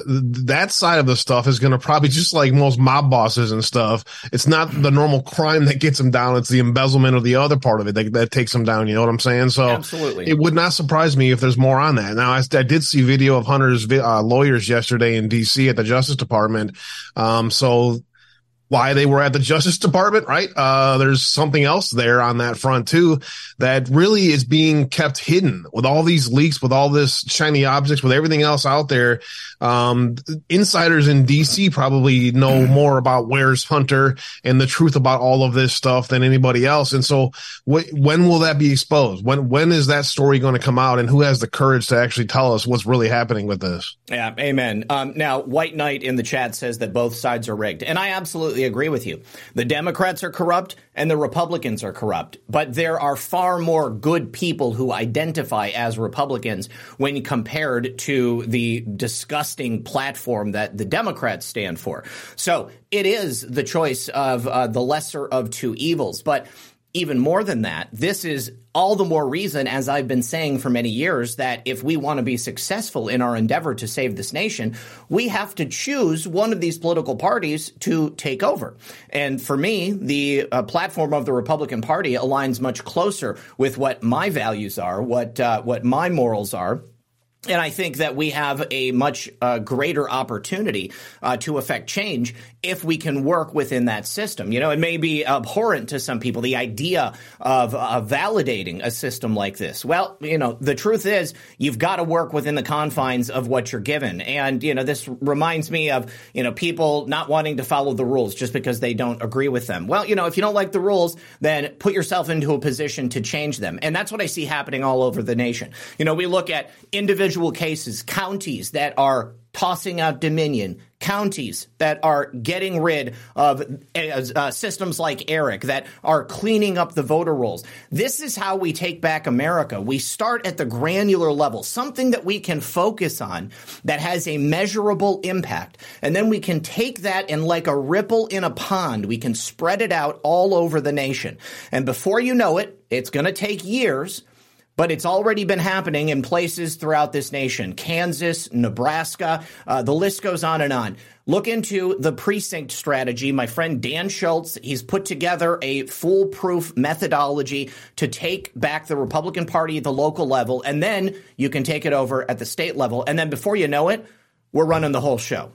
That side of the stuff is going to probably, just like most mob bosses and stuff, it's not the normal crime that gets them down. It's the embezzlement or the other part of it that, that takes them down. You know what I'm saying? So absolutely, it would not surprise me if there's more on that. Now, I, I did see video of Hunter's uh, lawyers yesterday in D C at the Justice Department. Um, so why they were at the Justice Department, right? Uh, there's something else there on that front too that really is being kept hidden with all these leaks, with all this shiny objects, with everything else out there. Um, insiders in D C probably know more about where's Hunter and the truth about all of this stuff than anybody else. And so wh- when will that be exposed? When, when is that story going to come out, and who has the courage to actually tell us what's really happening with this? Yeah. Amen. Um, now White Knight in the chat says that both sides are rigged, and I absolutely agree with you. The Democrats are corrupt and the Republicans are corrupt, but there are far more good people who identify as Republicans when compared to the disgusting platform that the Democrats stand for. So it is the choice of uh, the lesser of two evils. But even more than that, this is all the more reason, as I've been saying for many years, that if we want to be successful in our endeavor to save this nation, we have to choose one of these political parties to take over. And for me, the uh, platform of the Republican Party aligns much closer with what my values are, what uh, what my morals are. And I think that we have a much uh, greater opportunity uh, to affect change if we can work within that system. You know, it may be abhorrent to some people, the idea of uh, validating a system like this. Well, you know, the truth is you've got to work within the confines of what you're given. And, you know, this reminds me of, you know, people not wanting to follow the rules just because they don't agree with them. Well, you know, if you don't like the rules, then put yourself into a position to change them. And that's what I see happening all over the nation. You know, we look at individual cases, counties that are tossing out Dominion, counties that are getting rid of uh, uh, systems like ERIC, that are cleaning up the voter rolls. This is how we take back America. We start at the granular level, something that we can focus on that has a measurable impact. And then we can take that and, like a ripple in a pond, we can spread it out all over the nation. And before you know it, it's going to take years, but it's already been happening in places throughout this nation. Kansas, Nebraska, uh, the list goes on and on. Look into the precinct strategy. My friend Dan Schultz, he's put together a foolproof methodology to take back the Republican Party at the local level, and then you can take it over at the state level. And then before you know it, we're running the whole show.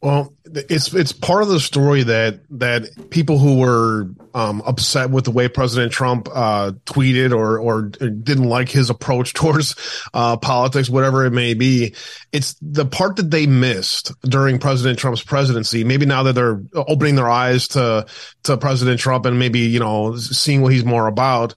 Well, it's it's part of the story that that people who were um, upset with the way President Trump uh, tweeted or or didn't like his approach towards uh, politics, whatever it may be, it's the part that they missed during President Trump's presidency. Maybe now that they're opening their eyes to to President Trump and maybe, you know, seeing what he's more about.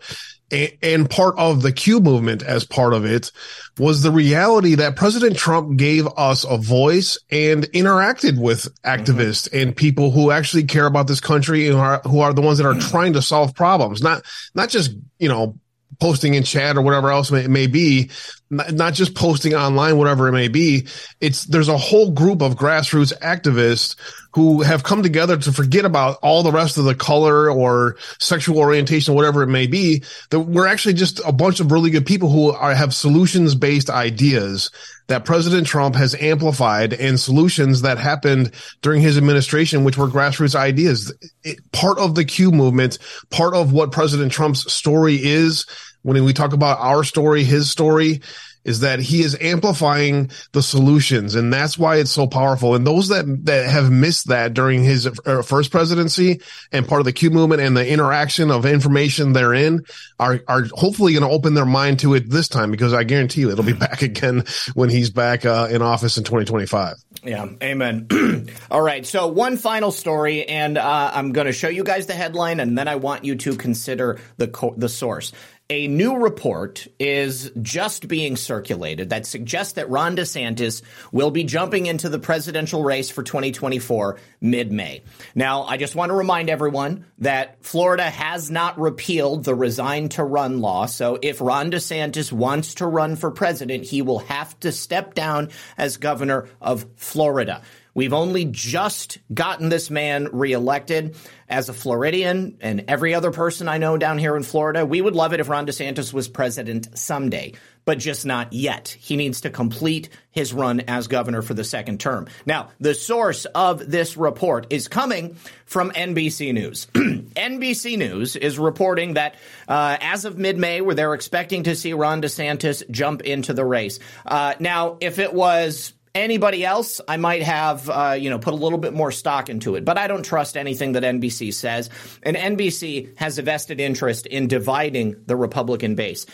And part of the Q movement, as part of it, was the reality that President Trump gave us a voice and interacted with activists mm-hmm. and people who actually care about this country and are, who are the ones that are trying to solve problems, not not just, you know, posting in chat or whatever else it may be, not just posting online, whatever it may be. It's there's a whole group of grassroots activists who have come together to forget about all the rest of the color or sexual orientation, whatever it may be, that we're actually just a bunch of really good people who are, have solutions-based ideas that President Trump has amplified, and solutions that happened during his administration, which were grassroots ideas. It, part of the Q movement, part of what President Trump's story is, when we talk about our story, his story, is that he is amplifying the solutions, and that's why it's so powerful. And those that, that have missed that during his first presidency and part of the Q movement and the interaction of information therein are, are hopefully going to open their mind to it this time, because I guarantee you it'll be back again when he's back uh, in office in twenty twenty-five. Yeah. Amen. All right. So one final story, and uh, I'm going to show you guys the headline, and then I want you to consider the co- the source. A new report is just being circulated that suggests that Ron DeSantis will be jumping into the presidential race for twenty twenty-four mid-May. Now, I just want to remind everyone that Florida has not repealed the resign to run law. So if Ron DeSantis wants to run for president, he will have to step down as governor of Florida. We've only just gotten this man reelected. As a Floridian and every other person I know down here in Florida, we would love it if Ron DeSantis was president someday, but just not yet. He needs to complete his run as governor for the second term. Now, the source of this report is coming from N B C News. N B C News is reporting that uh, as of mid-May, where they're expecting to see Ron DeSantis jump into the race. Uh, now, if it was anybody else, I might have, uh, you know, put a little bit more stock into it, but I don't trust anything that N B C says. And N B C has a vested interest in dividing the Republican base.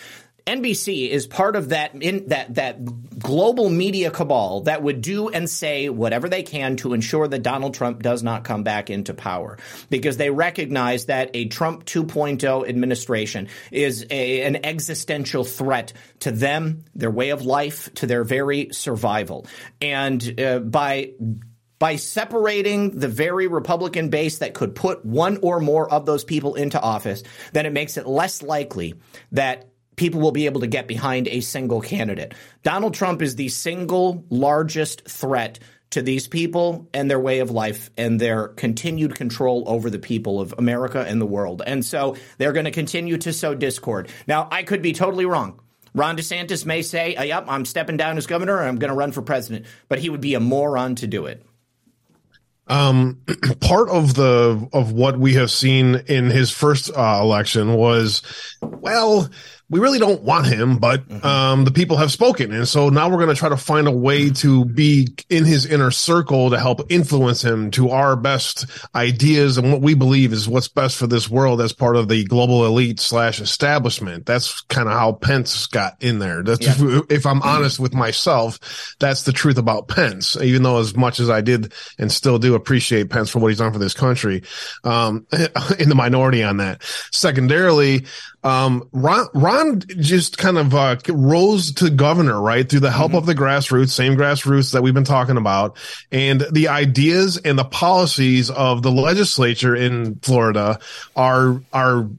N B C is part of that in that that global media cabal that would do and say whatever they can to ensure that Donald Trump does not come back into power, because they recognize that a Trump two point oh administration is a, an existential threat to them, their way of life, to their very survival. And uh, by By separating the very Republican base that could put one or more of those people into office, then it makes it less likely that people will be able to get behind a single candidate. Donald Trump is the single largest threat to these people and their way of life and their continued control over the people of America and the world. And so they're going to continue to sow discord. Now, I could be totally wrong. Ron DeSantis may say, oh, yep, I'm stepping down as governor and I'm going to run for president. But he would be a moron to do it. Um, part of the of what we have seen in his first uh, election was, well, we really don't want him, but um, the people have spoken. And so now we're going to try to find a way to be in his inner circle to help influence him to our best ideas and what we believe is what's best for this world as part of the global elite slash establishment. That's kind of how Pence got in there. That's yeah. if, if I'm honest with myself, that's the truth about Pence, even though as much as I did and still do appreciate Pence for what he's done for this country, um, in the minority on that. Secondarily, um, Ron, Ron Ron just kind of uh, rose to governor, right, through the help mm-hmm. of the grassroots, same grassroots that we've been talking about, and the ideas and the policies of the legislature in Florida are are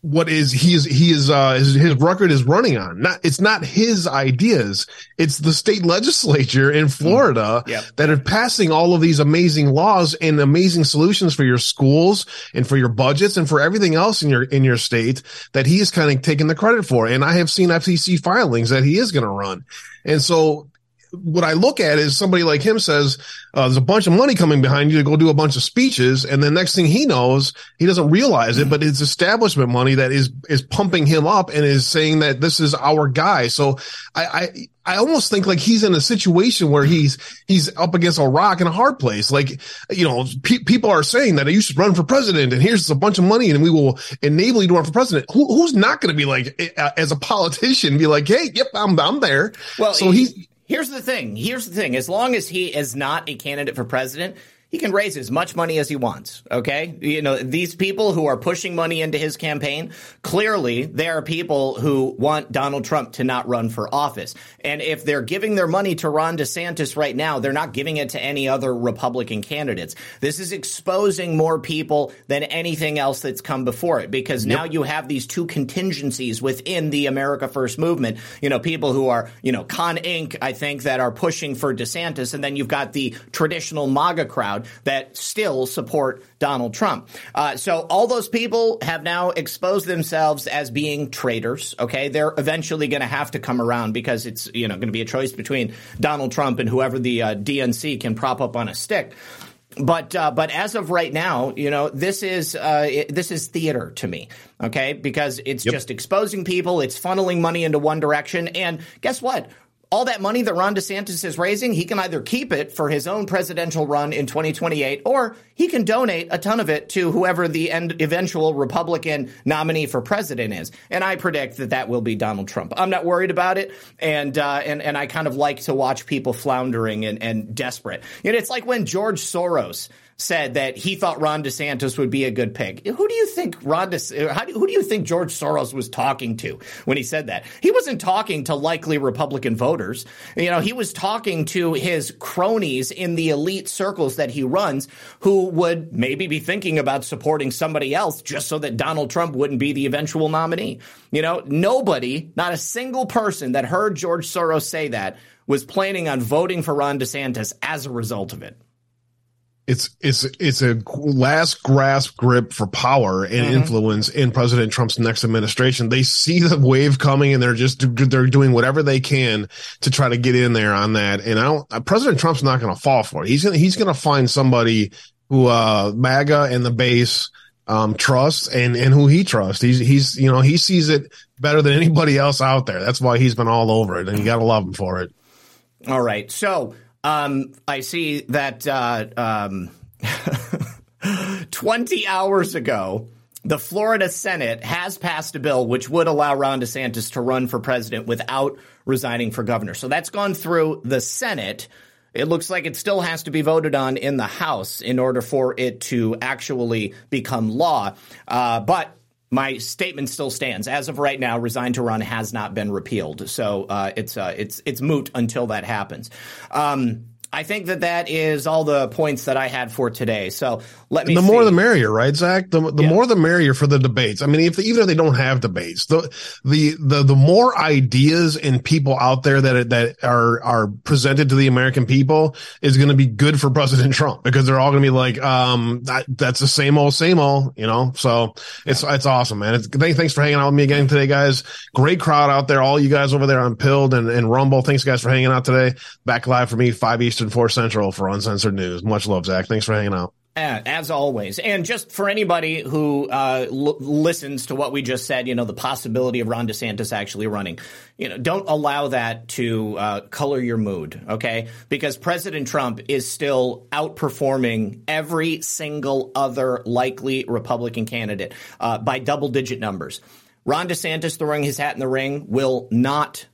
what is he is he is uh, his, his record is running on. Not it's not his ideas; it's the state legislature in Florida mm-hmm. yep. that are passing all of these amazing laws and amazing solutions for your schools and for your budgets and for everything else in your in your state that he is kind of taking the credit for. And I have seen F T C filings that he is going to run, and so. What I look at is somebody like him says, uh, there's a bunch of money coming behind you to go do a bunch of speeches. And the next thing he knows, he doesn't realize it, but it's establishment money that is, is pumping him up and is saying that this is our guy. So I, I, I almost think like he's in a situation where he's, he's up against a rock in a hard place. Like, you know, pe- people are saying that you should run for president and here's a bunch of money and we will enable you to run for president. Who, who's not going to be like, as a politician, be like, hey, yep, I'm, I'm there. Well, so he's, he, Here's the thing. Here's the thing. As long as he is not a candidate for president, he can raise as much money as he wants. OK, you know, these people who are pushing money into his campaign, clearly there are people who want Donald Trump to not run for office. And if they're giving their money to Ron DeSantis right now, they're not giving it to any other Republican candidates. This is exposing more people than anything else that's come before it, because yep. now you have these two contingencies within the America First movement. You know, people who are, you know, Con Incorporated, I think, that are pushing for DeSantis. And then you've got the traditional MAGA crowd that still support Donald Trump. Uh, so all those people have now exposed themselves as being traitors. OK, they're eventually going to have to come around because it's, you know, going to be a choice between Donald Trump and whoever the uh, D N C can prop up on a stick. But uh, but as of right now, you know, this is uh, it, this is theater to me, OK, because it's yep. just exposing people. It's funneling money into one direction. And guess what? All that money that Ron DeSantis is raising, he can either keep it for his own presidential run in twenty twenty-eight, or he can donate a ton of it to whoever the end eventual Republican nominee for president is. And I predict that that will be Donald Trump. I'm not worried about it. And uh, and, and I kind of like to watch people floundering and, and desperate. You know, it's like when George Soros said that he thought Ron DeSantis would be a good pick. Who do you think Ron De- how do, who do you think George Soros was talking to when he said that? He wasn't talking to likely Republican voters. You know, he was talking to his cronies in the elite circles that he runs who would maybe be thinking about supporting somebody else just so that Donald Trump wouldn't be the eventual nominee. You know, nobody, not a single person that heard George Soros say that was planning on voting for Ron DeSantis as a result of it. It's it's it's a last grasp grip for power and mm-hmm. influence in President Trump's next administration. They see the wave coming, and they're just they're doing whatever they can to try to get in there on that. And I don't. President Trump's not going to fall for it. He's gonna he's gonna find somebody who uh, MAGA and the base um, trusts, and and who he trusts. He's he's you know he sees it better than anybody else out there. That's why he's been all over it, and you got to love him for it. All right, so. Um, I see that uh, um, twenty hours ago, the Florida Senate has passed a bill which would allow Ron DeSantis to run for president without resigning for governor. So that's gone through the Senate. It looks like it still has to be voted on in the House in order for it to actually become law. Uh, but my statement still stands. As of right now, resign to run has not been repealed. So uh, it's uh, it's it's moot until that happens. Um, I think that that is all the points that I had for today. So let me. The see. More the merrier, right, Zach? The, the yeah. more the merrier for the debates. I mean, if they, even if they don't have debates, the the the the more ideas and people out there that are, that are are presented to the American people is going to be good for President Trump, because they're all going to be like, um, that, that's the same old, same old, you know. So it's yeah. it's awesome, man. It's, thanks for hanging out with me again today, guys. Great crowd out there, all you guys over there on Pilled and, and Rumble. Thanks, guys, for hanging out today. Back live for me, five Eastern. And four Central for Uncensored News. Much love, Zach. Thanks for hanging out. As always. And just for anybody who uh, l- listens to what we just said, you know, the possibility of Ron DeSantis actually running, you know, don't allow that to uh, color your mood, OK? Because President Trump is still outperforming every single other likely Republican candidate uh, by double digit numbers. Ron DeSantis throwing his hat in the ring will not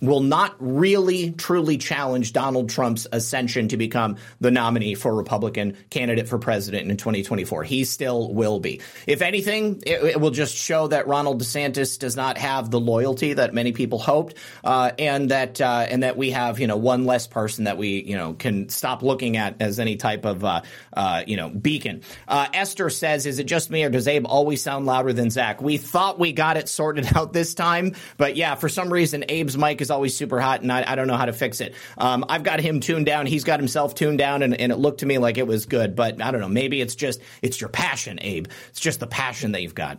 will not really truly challenge Donald Trump's ascension to become the nominee for Republican candidate for president in twenty twenty-four. He still will be. If anything, it, it will just show that Ronald DeSantis does not have the loyalty that many people hoped, uh, and that uh, and that we have, you know, one less person that we, you know, can stop looking at as any type of, uh, uh, you know, beacon. Uh, Esther says, is it just me or does Abe always sound louder than Zach? We thought we got it sorted out this time, but yeah, for some reason, Abe's mic is always super hot, and I, I don't know how to fix it. Um, I've got him tuned down. He's got himself tuned down, and, and it looked to me like it was good. But I don't know. Maybe it's just it's your passion, Abe. It's just the passion that you've got.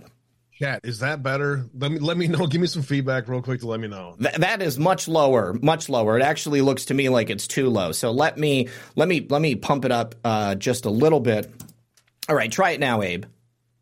Chat, is that better? Let me let me know. Give me some feedback real quick to let me know. Th- that is much lower, much lower. It actually looks to me like it's too low. So let me let me let me pump it up uh, just a little bit. All right, try it now, Abe.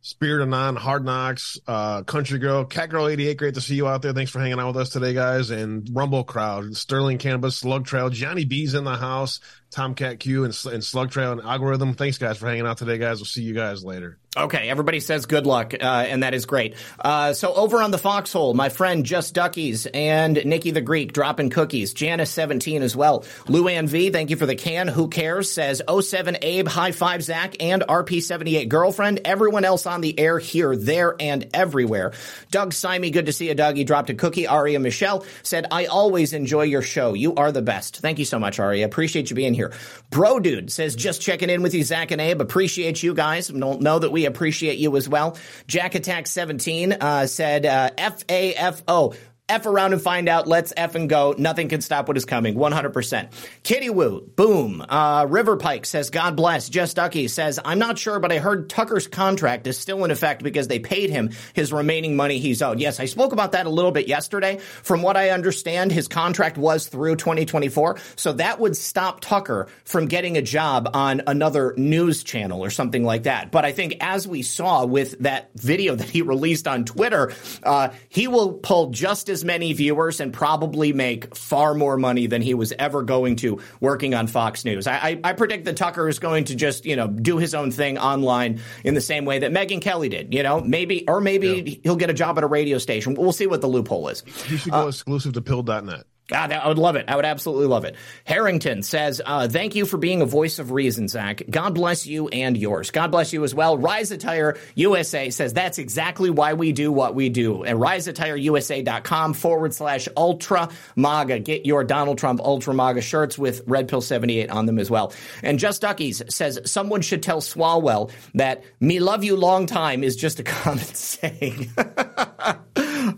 Spirit Anon, Hard Knocks, uh, Country Girl, Catgirl eighty-eight, great to see you out there. Thanks for hanging out with us today, guys. And Rumble Crowd, Sterling Cannabis, Slug Trail, Johnny B's in the house, Tomcat Q, and, and Slug Trail and Algorithm. Thanks, guys, for hanging out today, guys. We'll see you guys later. Okay, everybody says good luck, uh, and that is great. Uh, so over on the Foxhole, my friend Just Duckies and Nikki the Greek dropping cookies. Janice seventeen as well. Luann V, thank you for the can. Who cares? Says oh seven Abe, high five Zach, and R P seventy-eight girlfriend. Everyone else on the air here, there, and everywhere. Doug Simey, good to see you, Doug. He dropped a cookie. Aria Michelle said, I always enjoy your show. You are the best. Thank you so much, Aria. Appreciate you being here. Bro Dude says, just checking in with you, Zach and Abe. Appreciate you guys. Don't know that we appreciate you as well. Jack Attack seventeen uh, said uh, F A F O. F around and find out. Let's F and go. Nothing can stop what is coming. one hundred percent. Kitty Woo. Boom. Uh, River Pike says, God bless. Just Ducky says, I'm not sure, but I heard Tucker's contract is still in effect because they paid him his remaining money he's owed. Yes, I spoke about that a little bit yesterday. From what I understand, his contract was through twenty twenty-four. So that would stop Tucker from getting a job on another news channel or something like that. But I think as we saw with that video that he released on Twitter, uh, he will pull just as many viewers and probably make far more money than he was ever going to working on Fox News. I, I, I predict that Tucker is going to just, you know, do his own thing online in the same way that Megyn Kelly did, you know, maybe or maybe yeah. he'll get a job at a radio station. We'll see what the loophole is. You should go uh, exclusive to pill dot net. God, I would love it. I would absolutely love it. Harrington says, uh, thank you for being a voice of reason, Zach. God bless you and yours. God bless you as well. Rise Attire U S A says, that's exactly why we do what we do. And rise attire U S A dot com forward slash ultra MAGA. Get your Donald Trump ultra MAGA shirts with Red Pill seventy-eight on them as well. And Just Duckies says, someone should tell Swalwell that me love you long time is just a common saying.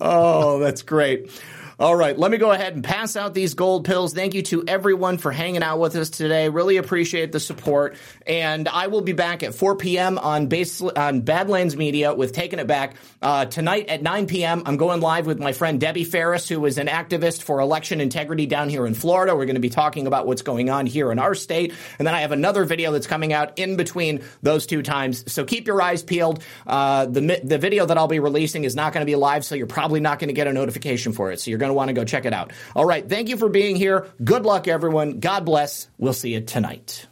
Oh, that's great. All right, let me go ahead and pass out these gold pills. Thank you to everyone for hanging out with us today. Really appreciate the support. And I will be back at four p.m. on base, on Badlands Media with Taking It Back. Uh, tonight at nine p.m., I'm going live with my friend Debbie Ferris, who is an activist for election integrity down here in Florida. We're going to be talking about what's going on here in our state. And then I have another video that's coming out in between those two times. So keep your eyes peeled. Uh, the, the video that I'll be releasing is not going to be live, so you're probably not going to get a notification for it. So you're going to want to go check it out. All right. Thank you for being here. Good luck, everyone. God bless. We'll see you tonight.